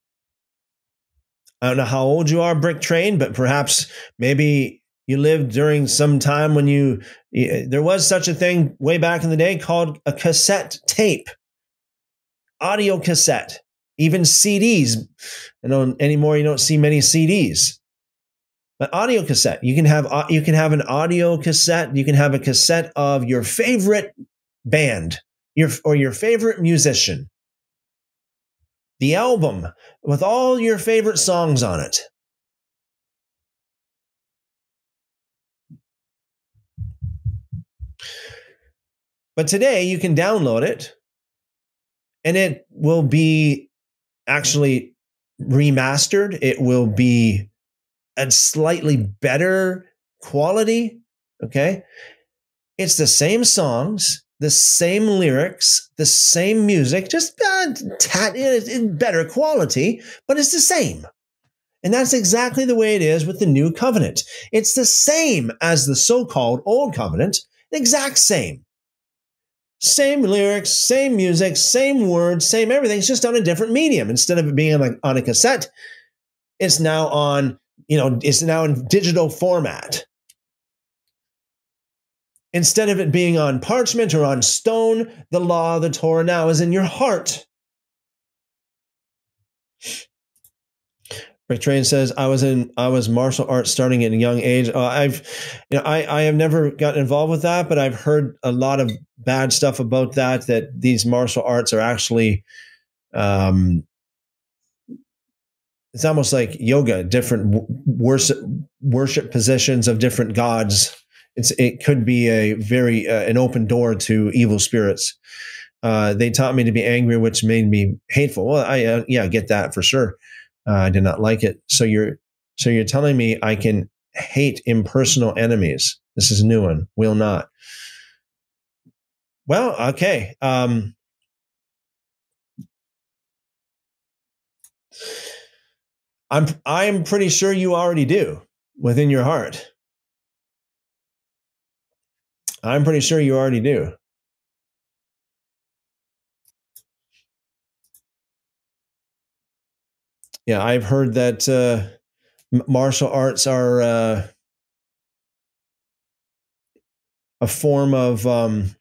I don't know how old you are, Brick Train, but perhaps maybe you lived during some time when you, there was such a thing way back in the day called a cassette tape, audio cassette, even C Ds. I know anymore you don't see many C Ds. But audio cassette, you can have you can have an audio cassette. You can have a cassette of your favorite band, your or your favorite musician, the album with all your favorite songs on it. But today you can download it and it will be actually remastered. It will be a slightly better quality, okay? It's the same songs, the same lyrics, the same music, just uh, tat in, in better quality, but it's the same. And that's exactly the way it is with the new covenant. It's the same as the so-called old covenant, the exact same. Same lyrics, same music, same words, same everything. It's just on a different medium. Instead of it being like on a cassette, it's now on, you know, it's now in digital format. Instead of it being on parchment or on stone, the law, the Torah now is in your heart. Rick Train says, I was in, I was martial arts starting at a young age. Uh, I've, you know, I, I have never gotten involved with that, but I've heard a lot of bad stuff about that, that these martial arts are actually, um, it's almost like yoga, different worship, worship positions of different gods. It's, it could be a very, uh, an open door to evil spirits. Uh, they taught me to be angry, which made me hateful. Well, I, uh, yeah, I get that for sure. Uh, I did not like it. So you're, so you're telling me I can hate impersonal enemies. This is a new one. Will not. Well, okay. Um, I'm, I'm pretty sure you already do within your heart. I'm pretty sure you already do. Yeah, I've heard that uh, martial arts are uh, a form of um,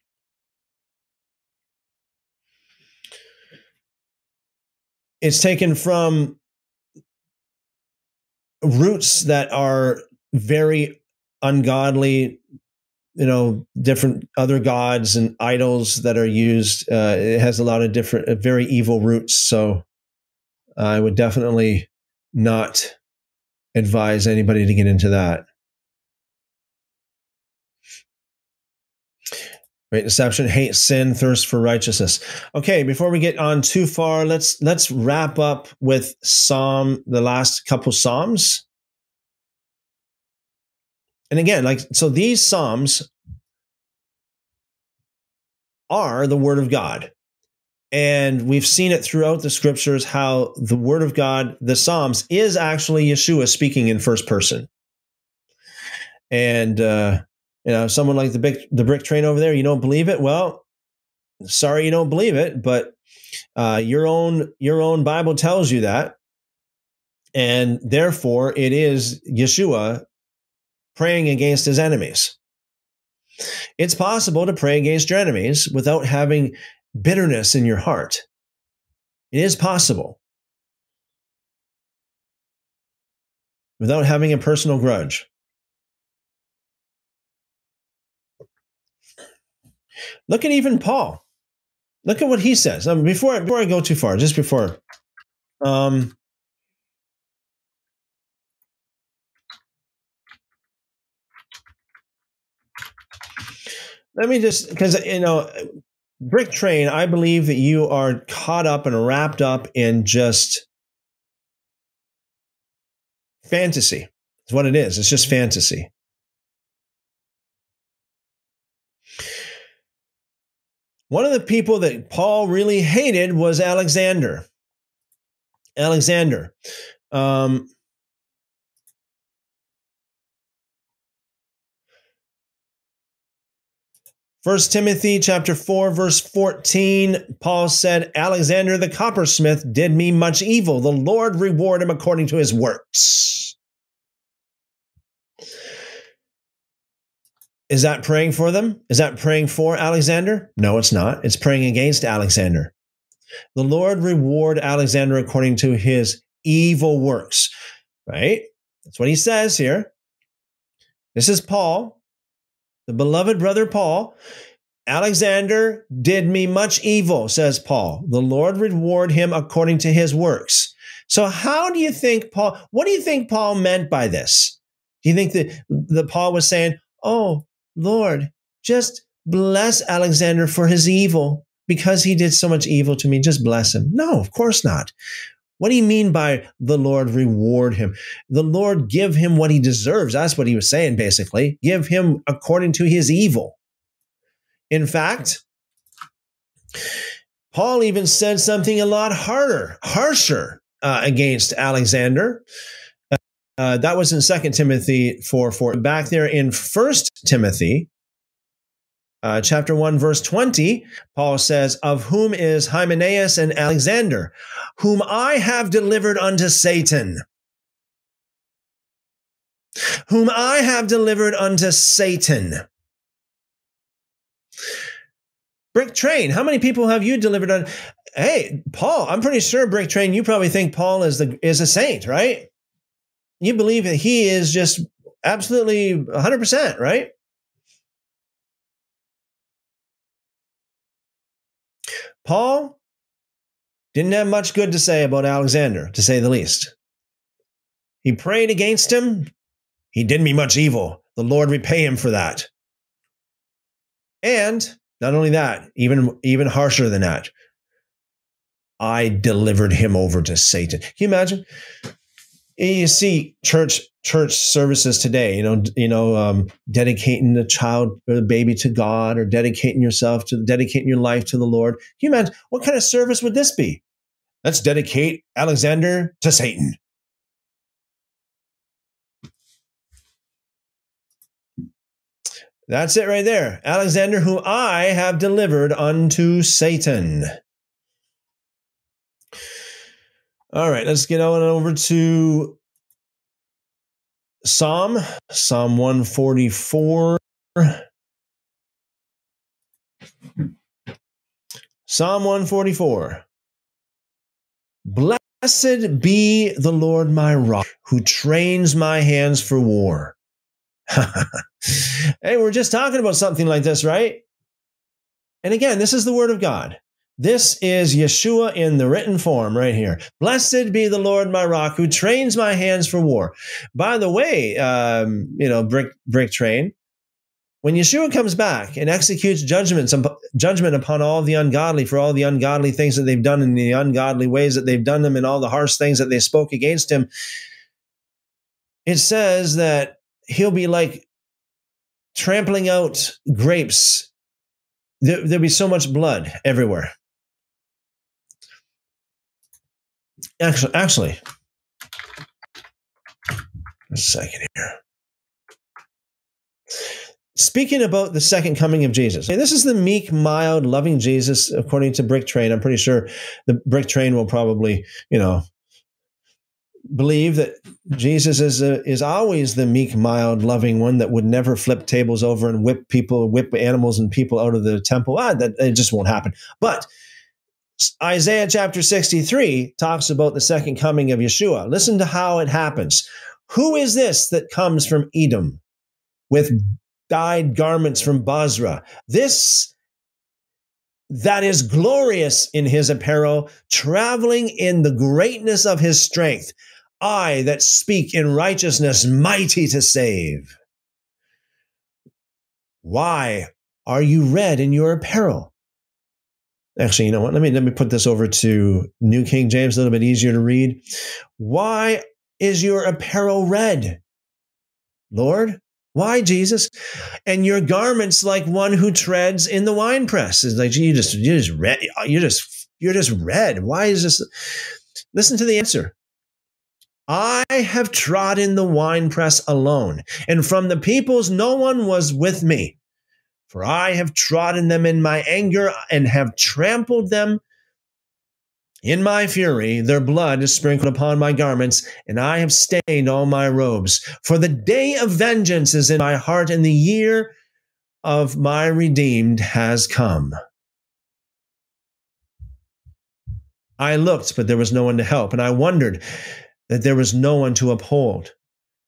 it's taken from roots that are very ungodly, you know, different other gods and idols that are used. Uh, it has a lot of different, uh, very evil roots. So I would definitely not advise anybody to get into that. Right, deception, hate, sin, thirst for righteousness. Okay, before we get on too far, let's let's wrap up with Psalm, the last couple Psalms. And again, like so, these Psalms are the Word of God. And we've seen it throughout the scriptures, how the word of God, the Psalms, is actually Yeshua speaking in first person. And, uh, you know, someone like the big, the brick train over there, you don't believe it? Well, sorry, you don't believe it, but, uh, your own, your own Bible tells you that. And therefore it is Yeshua praying against his enemies. It's possible to pray against your enemies without having bitterness in your heart. It is possible without having a personal grudge. Look at even Paul. Look at what he says. I mean, before, before I go too far, just before. Um, let me just, because, you know, Brick Train, I believe that you are caught up and wrapped up in just fantasy. It's what it is. It's just fantasy. One of the people that Paul really hated was Alexander. Alexander. Um, First Timothy chapter four, verse fourteen, Paul said, Alexander the coppersmith did me much evil. The Lord reward him according to his works. Is that praying for them? Is that praying for Alexander? No, it's not. It's praying against Alexander. The Lord reward Alexander according to his evil works. Right? That's what he says here. This is Paul. The beloved brother Paul, Alexander did me much evil, says Paul. The Lord reward him according to his works. So how do you think Paul, what do you think Paul meant by this? Do you think that, that Paul was saying, oh, Lord, just bless Alexander for his evil because he did so much evil to me. Just bless him. No, of course not. What do you mean by the Lord reward him? The Lord give him what he deserves. That's what he was saying, basically. Give him according to his evil. In fact, Paul even said something a lot harder, harsher uh, against Alexander. Uh, that was in Second Timothy four four. Back there in First Timothy uh, chapter one, verse twenty, Paul says, of whom is Hymenaeus and Alexander, whom I have delivered unto Satan. Whom I have delivered unto Satan. Brick Train, how many people have you delivered on? Hey, Paul, I'm pretty sure, Brick Train, you probably think Paul is the is a saint, right? You believe that he is just absolutely one hundred percent, right? Paul didn't have much good to say about Alexander, to say the least. He prayed against him. He did me much evil. The Lord repay him for that. And not only that, even, even harsher than that, I delivered him over to Satan. Can you imagine? You see church church services today, you know, you know, um, dedicating the child or the baby to God, or dedicating yourself to dedicating your life to the Lord. Can you imagine what kind of service would this be? Let's dedicate Alexander to Satan. That's it right there. Alexander, who I have delivered unto Satan. All right, let's get on over to Psalm, Psalm one forty-four. Psalm one forty-four. Blessed be the Lord my rock, who trains my hands for war. Hey, we're just talking about something like this, right? And again, this is the word of God. This is Yeshua in the written form right here. Blessed be the Lord my rock, who trains my hands for war. By the way, um, you know, brick, brick train, when Yeshua comes back and executes judgments, judgment upon all the ungodly for all the ungodly things that they've done in the ungodly ways that they've done them and all the harsh things that they spoke against him, it says that he'll be like trampling out grapes. There, there'll be so much blood everywhere. Actually, actually, a second here. Speaking about the second coming of Jesus, and this is the meek, mild, loving Jesus, according to Brick Train. I'm pretty sure the Brick Train will probably, you know, believe that Jesus is a, is always the meek, mild, loving one that would never flip tables over and whip people, whip animals and people out of the temple. Ah, that it just won't happen. But Isaiah chapter sixty-three talks about the second coming of Yeshua. Listen to how it happens. Who is this that comes from Edom with dyed garments from Basra? This that is glorious in his apparel, traveling in the greatness of his strength. I that speak in righteousness, mighty to save. Why are you red in your apparel? Actually, you know what? Let me, let me put this over to New King James, a little bit easier to read. Why is your apparel red, Lord? Why, Jesus? And your garments like one who treads in the winepress. It's like, you just, you just red. You're just, you're just red. Why is this? Listen to the answer. I have trodden the winepress alone, and from the peoples no one was with me. For I have trodden them in my anger and have trampled them in my fury. Their blood is sprinkled upon my garments, and I have stained all my robes. For the day of vengeance is in my heart, and the year of my redeemed has come. I looked, but there was no one to help, and I wondered that there was no one to uphold.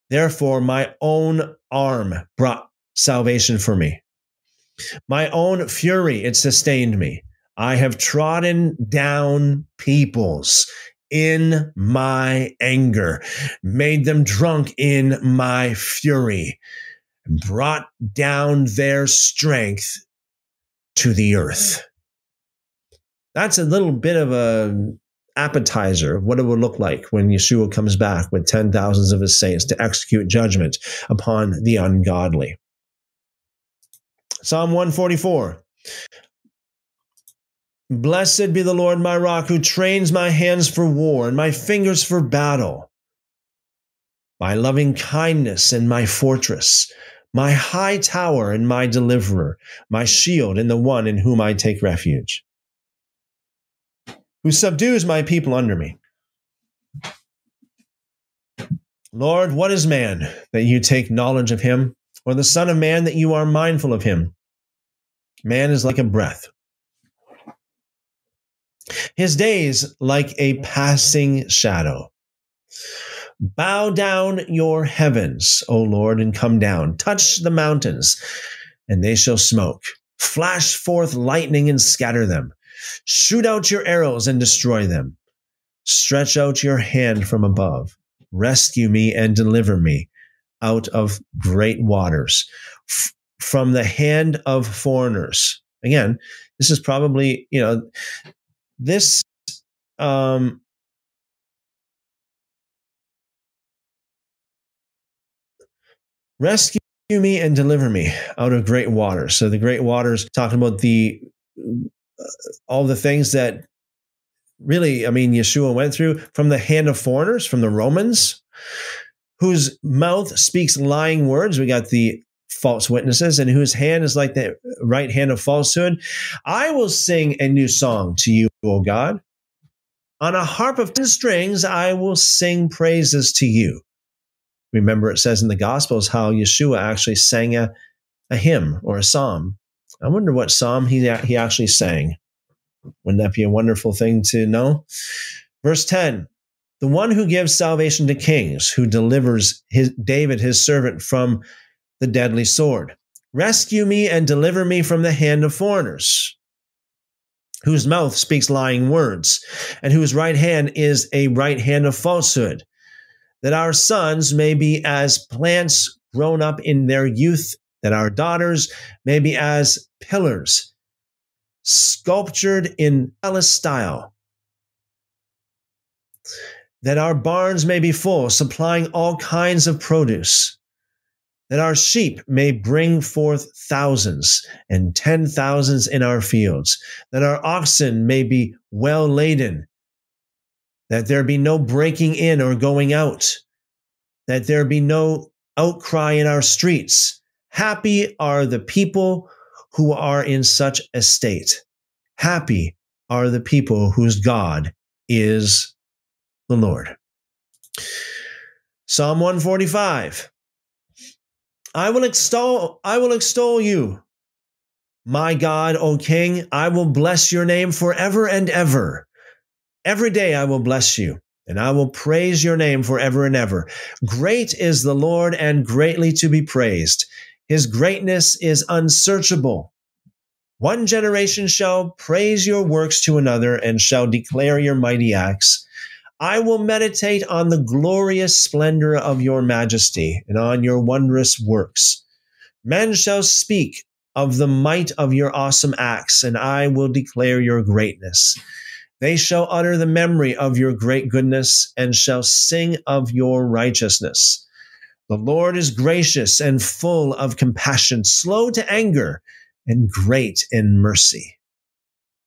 Therefore, my own arm brought salvation for me. My own fury, it sustained me. I have trodden down peoples in my anger, made them drunk in my fury, brought down their strength to the earth. That's a little bit of an appetizer of what it will look like when Yeshua comes back with ten thousands of his saints to execute judgment upon the ungodly. Psalm one forty-four. Blessed be the Lord my rock, who trains my hands for war and my fingers for battle. My loving kindness and my fortress, my high tower and my deliverer, my shield and the one in whom I take refuge, who subdues my people under me. Lord, what is man that you take knowledge of him, or the son of man that you are mindful of him? Man is like a breath. His days like a passing shadow. Bow down your heavens, O Lord, and come down. Touch the mountains, and they shall smoke. Flash forth lightning and scatter them. Shoot out your arrows and destroy them. Stretch out your hand from above. Rescue me and deliver me out of great waters, f- from the hand of foreigners. Again, this is probably, you know, This um, rescue me and deliver me out of great waters. So the great waters, talking about the uh, all the things that really, I mean, Yeshua went through, from the hand of foreigners, from the Romans, whose mouth speaks lying words. We got the false witnesses, and whose hand is like the right hand of falsehood. I will sing a new song to you, O God. On a harp of ten strings, I will sing praises to you. Remember, it says in the Gospels how Yeshua actually sang a, a hymn or a psalm. I wonder what psalm he, he actually sang. Wouldn't that be a wonderful thing to know? Verse ten. The one who gives salvation to kings, who delivers his, David, his servant, from the deadly sword. Rescue me and deliver me from the hand of foreigners, whose mouth speaks lying words, and whose right hand is a right hand of falsehood, that our sons may be as plants grown up in their youth, that our daughters may be as pillars, sculptured in palace style, that our barns may be full, supplying all kinds of produce, that our sheep may bring forth thousands and ten thousands in our fields, that our oxen may be well laden, that there be no breaking in or going out, that there be no outcry in our streets. Happy are the people who are in such a state. Happy are the people whose God is the Lord. Psalm one forty-five. I will extol, I will extol you, my God, O King. I will bless your name forever and ever. Every day I will bless you, and I will praise your name forever and ever. Great is the Lord, and greatly to be praised. His greatness is unsearchable. One generation shall praise your works to another, and shall declare your mighty acts. I will meditate on the glorious splendor of your majesty and on your wondrous works. Men shall speak of the might of your awesome acts, and I will declare your greatness. They shall utter the memory of your great goodness and shall sing of your righteousness. The Lord is gracious and full of compassion, slow to anger, and great in mercy.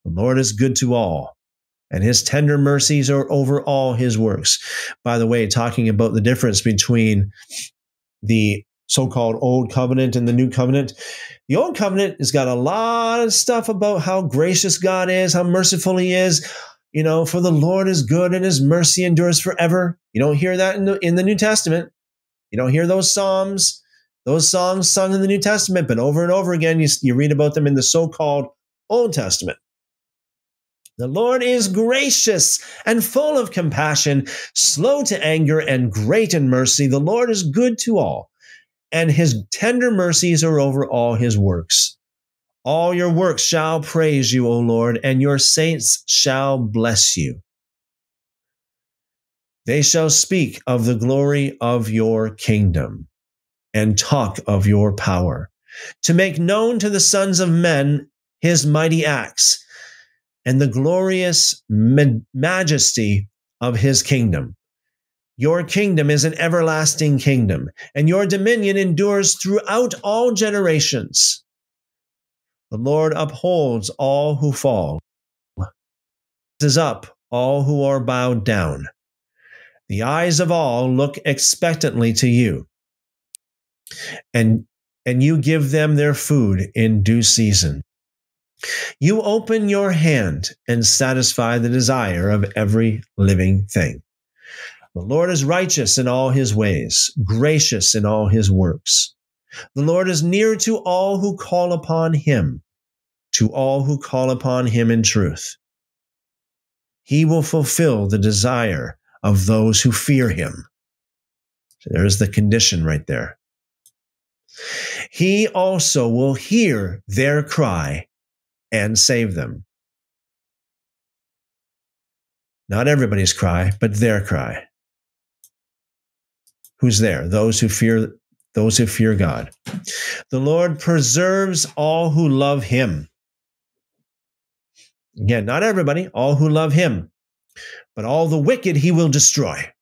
The Lord is good to all, and his tender mercies are over all his works. By the way, talking about the difference between the so-called Old Covenant and the New Covenant, the Old Covenant has got a lot of stuff about how gracious God is, how merciful he is. You know, for the Lord is good and his mercy endures forever. You don't hear that in the, in the New Testament. You don't hear those psalms, those songs sung in the New Testament, but over and over again, you, you read about them in the so-called Old Testament. The Lord is gracious and full of compassion, slow to anger and great in mercy. The Lord is good to all, and his tender mercies are over all his works. All your works shall praise you, O Lord, and your saints shall bless you. They shall speak of the glory of your kingdom and talk of your power, to make known to the sons of men his mighty acts and the glorious majesty of his kingdom. Your kingdom is an everlasting kingdom, and your dominion endures throughout all generations. The Lord upholds all who fall, raises up all who are bowed down. The eyes of all look expectantly to you, and, and you give them their food in due season. You open your hand and satisfy the desire of every living thing. The Lord is righteous in all his ways, gracious in all his works. The Lord is near to all who call upon him, to all who call upon him in truth. He will fulfill the desire of those who fear him. So there's the condition right there. He also will hear their cry and save them. Not everybody's cry, but their cry. Who's there? Those who fear, those who fear God. The Lord preserves all who love him. Again, not everybody, all who love him, but all the wicked he will destroy.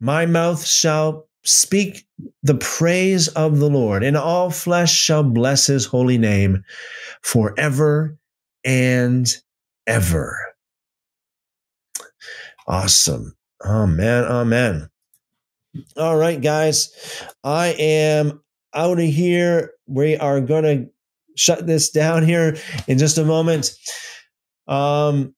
My mouth shall speak the praise of the Lord, and all flesh shall bless his holy name forever and ever. Awesome. Amen. Amen. All right, guys. I am out of here. We are going to shut this down here in just a moment. Um,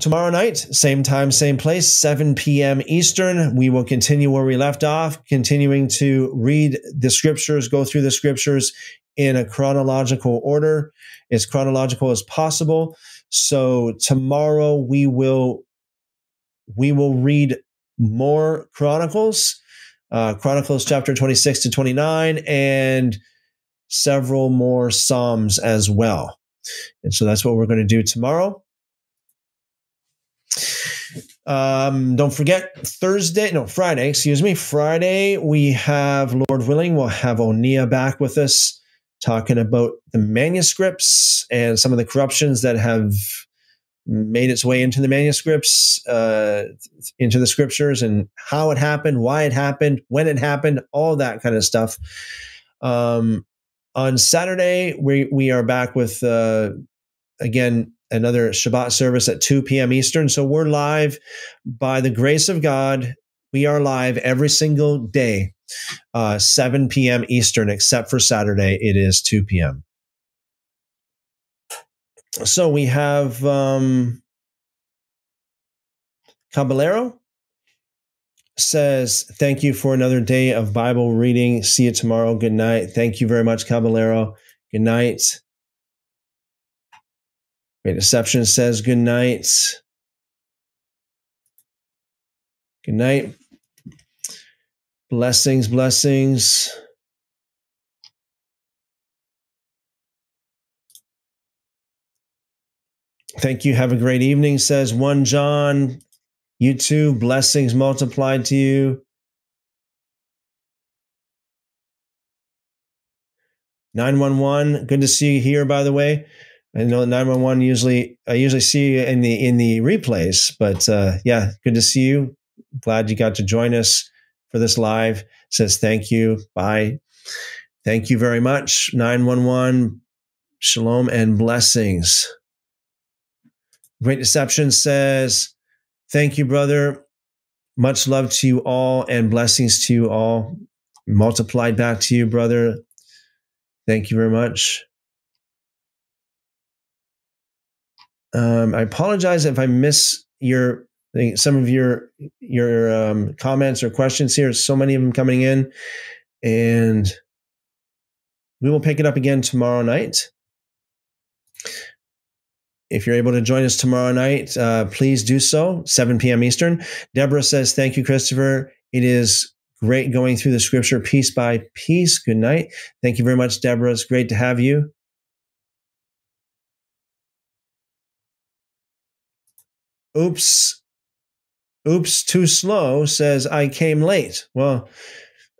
tomorrow night, same time, same place, seven p.m. Eastern. We will continue where we left off, continuing to read the scriptures, go through the scriptures in a chronological order, as chronological as possible. So tomorrow we will We will read more Chronicles, uh, Chronicles chapter twenty-six to twenty-nine, and several more Psalms as well. And so that's what we're going to do tomorrow. Um, don't forget Thursday, no, Friday, excuse me. Friday, we have, Lord willing, we'll have Onia back with us talking about the manuscripts and some of the corruptions that have made its way into the manuscripts, uh, into the scriptures, and how it happened, why it happened, when it happened, all that kind of stuff. Um, on Saturday, we we are back with, uh, again, another Shabbat service at two p.m. Eastern. So we're live by the grace of God. We are live every single day, uh, seven p.m. Eastern, except for Saturday. It is two p.m. So we have um, Caballero says, thank you for another day of Bible reading. See you tomorrow. Good night. Thank you very much, Caballero. Good night. Great Deception says, good night. Good night. Blessings, blessings. Thank you. Have a great evening, says First John. You too. Blessings multiplied to you. nine one one. Good to see you here, by the way. I know nine one one usually, I usually see you in the, in the replays, but uh, yeah, good to see you. Glad you got to join us for this live. Says thank you. Bye. Thank you very much. nine one one. Shalom and blessings. Great Deception says, thank you, brother. Much love to you all and blessings to you all. Multiplied back to you, brother. Thank you very much. Um, I apologize if I miss your some of your your um, comments or questions here. So many of them coming in. And we will pick it up again tomorrow night. If you're able to join us tomorrow night, uh, please do so, seven p.m. Eastern. Deborah says, thank you, Christopher. It is great going through the scripture piece by piece. Good night. Thank you very much, Deborah. It's great to have you. Oops. Oops, too slow says, I came late. Well,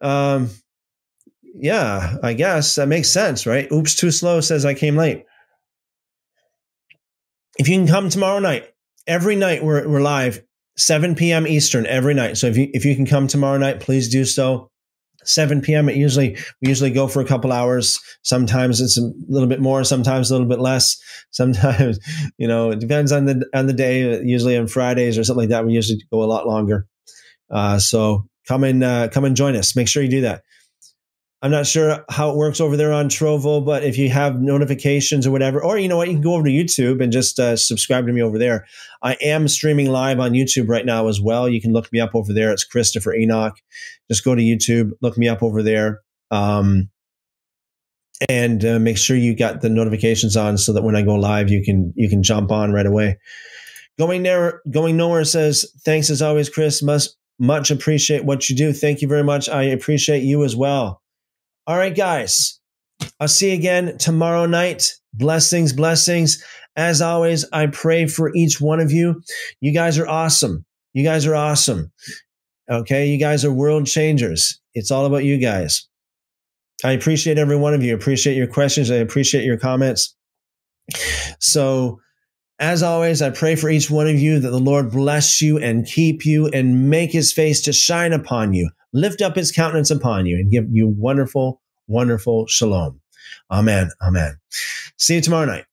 um, Yeah, I guess that makes sense, right? Oops, too slow says I came late. If you can come tomorrow night, every night we're, we're live, seven p.m. Eastern every night. So if you if you can come tomorrow night, please do so. seven p.m. It usually we usually go for a couple hours. Sometimes it's a little bit more, sometimes a little bit less. Sometimes, you know, it depends on the on the day. Usually on Fridays or something like that, we usually go a lot longer. Uh, so come and uh, come and join us. Make sure you do that. I'm not sure how it works over there on Trovo, but if you have notifications or whatever, or you know what, you can go over to YouTube and just uh, subscribe to me over there. I am streaming live on YouTube right now as well. You can look me up over there. It's Christopher Enoch. Just go to YouTube, look me up over there, um, and uh, make sure you got the notifications on so that when I go live, you can you can jump on right away. Going there, going nowhere says thanks as always, Chris. Must much appreciate what you do. Thank you very much. I appreciate you as well. All right, guys, I'll see you again tomorrow night. Blessings, blessings. As always, I pray for each one of you. You guys are awesome. You guys are awesome. Okay, you guys are world changers. It's all about you guys. I appreciate every one of you. I appreciate your questions. I appreciate your comments. So, as always, I pray for each one of you that the Lord bless you and keep you and make his face to shine upon you, lift up his countenance upon you, and give you wonderful, wonderful shalom. Amen. Amen. See you tomorrow night.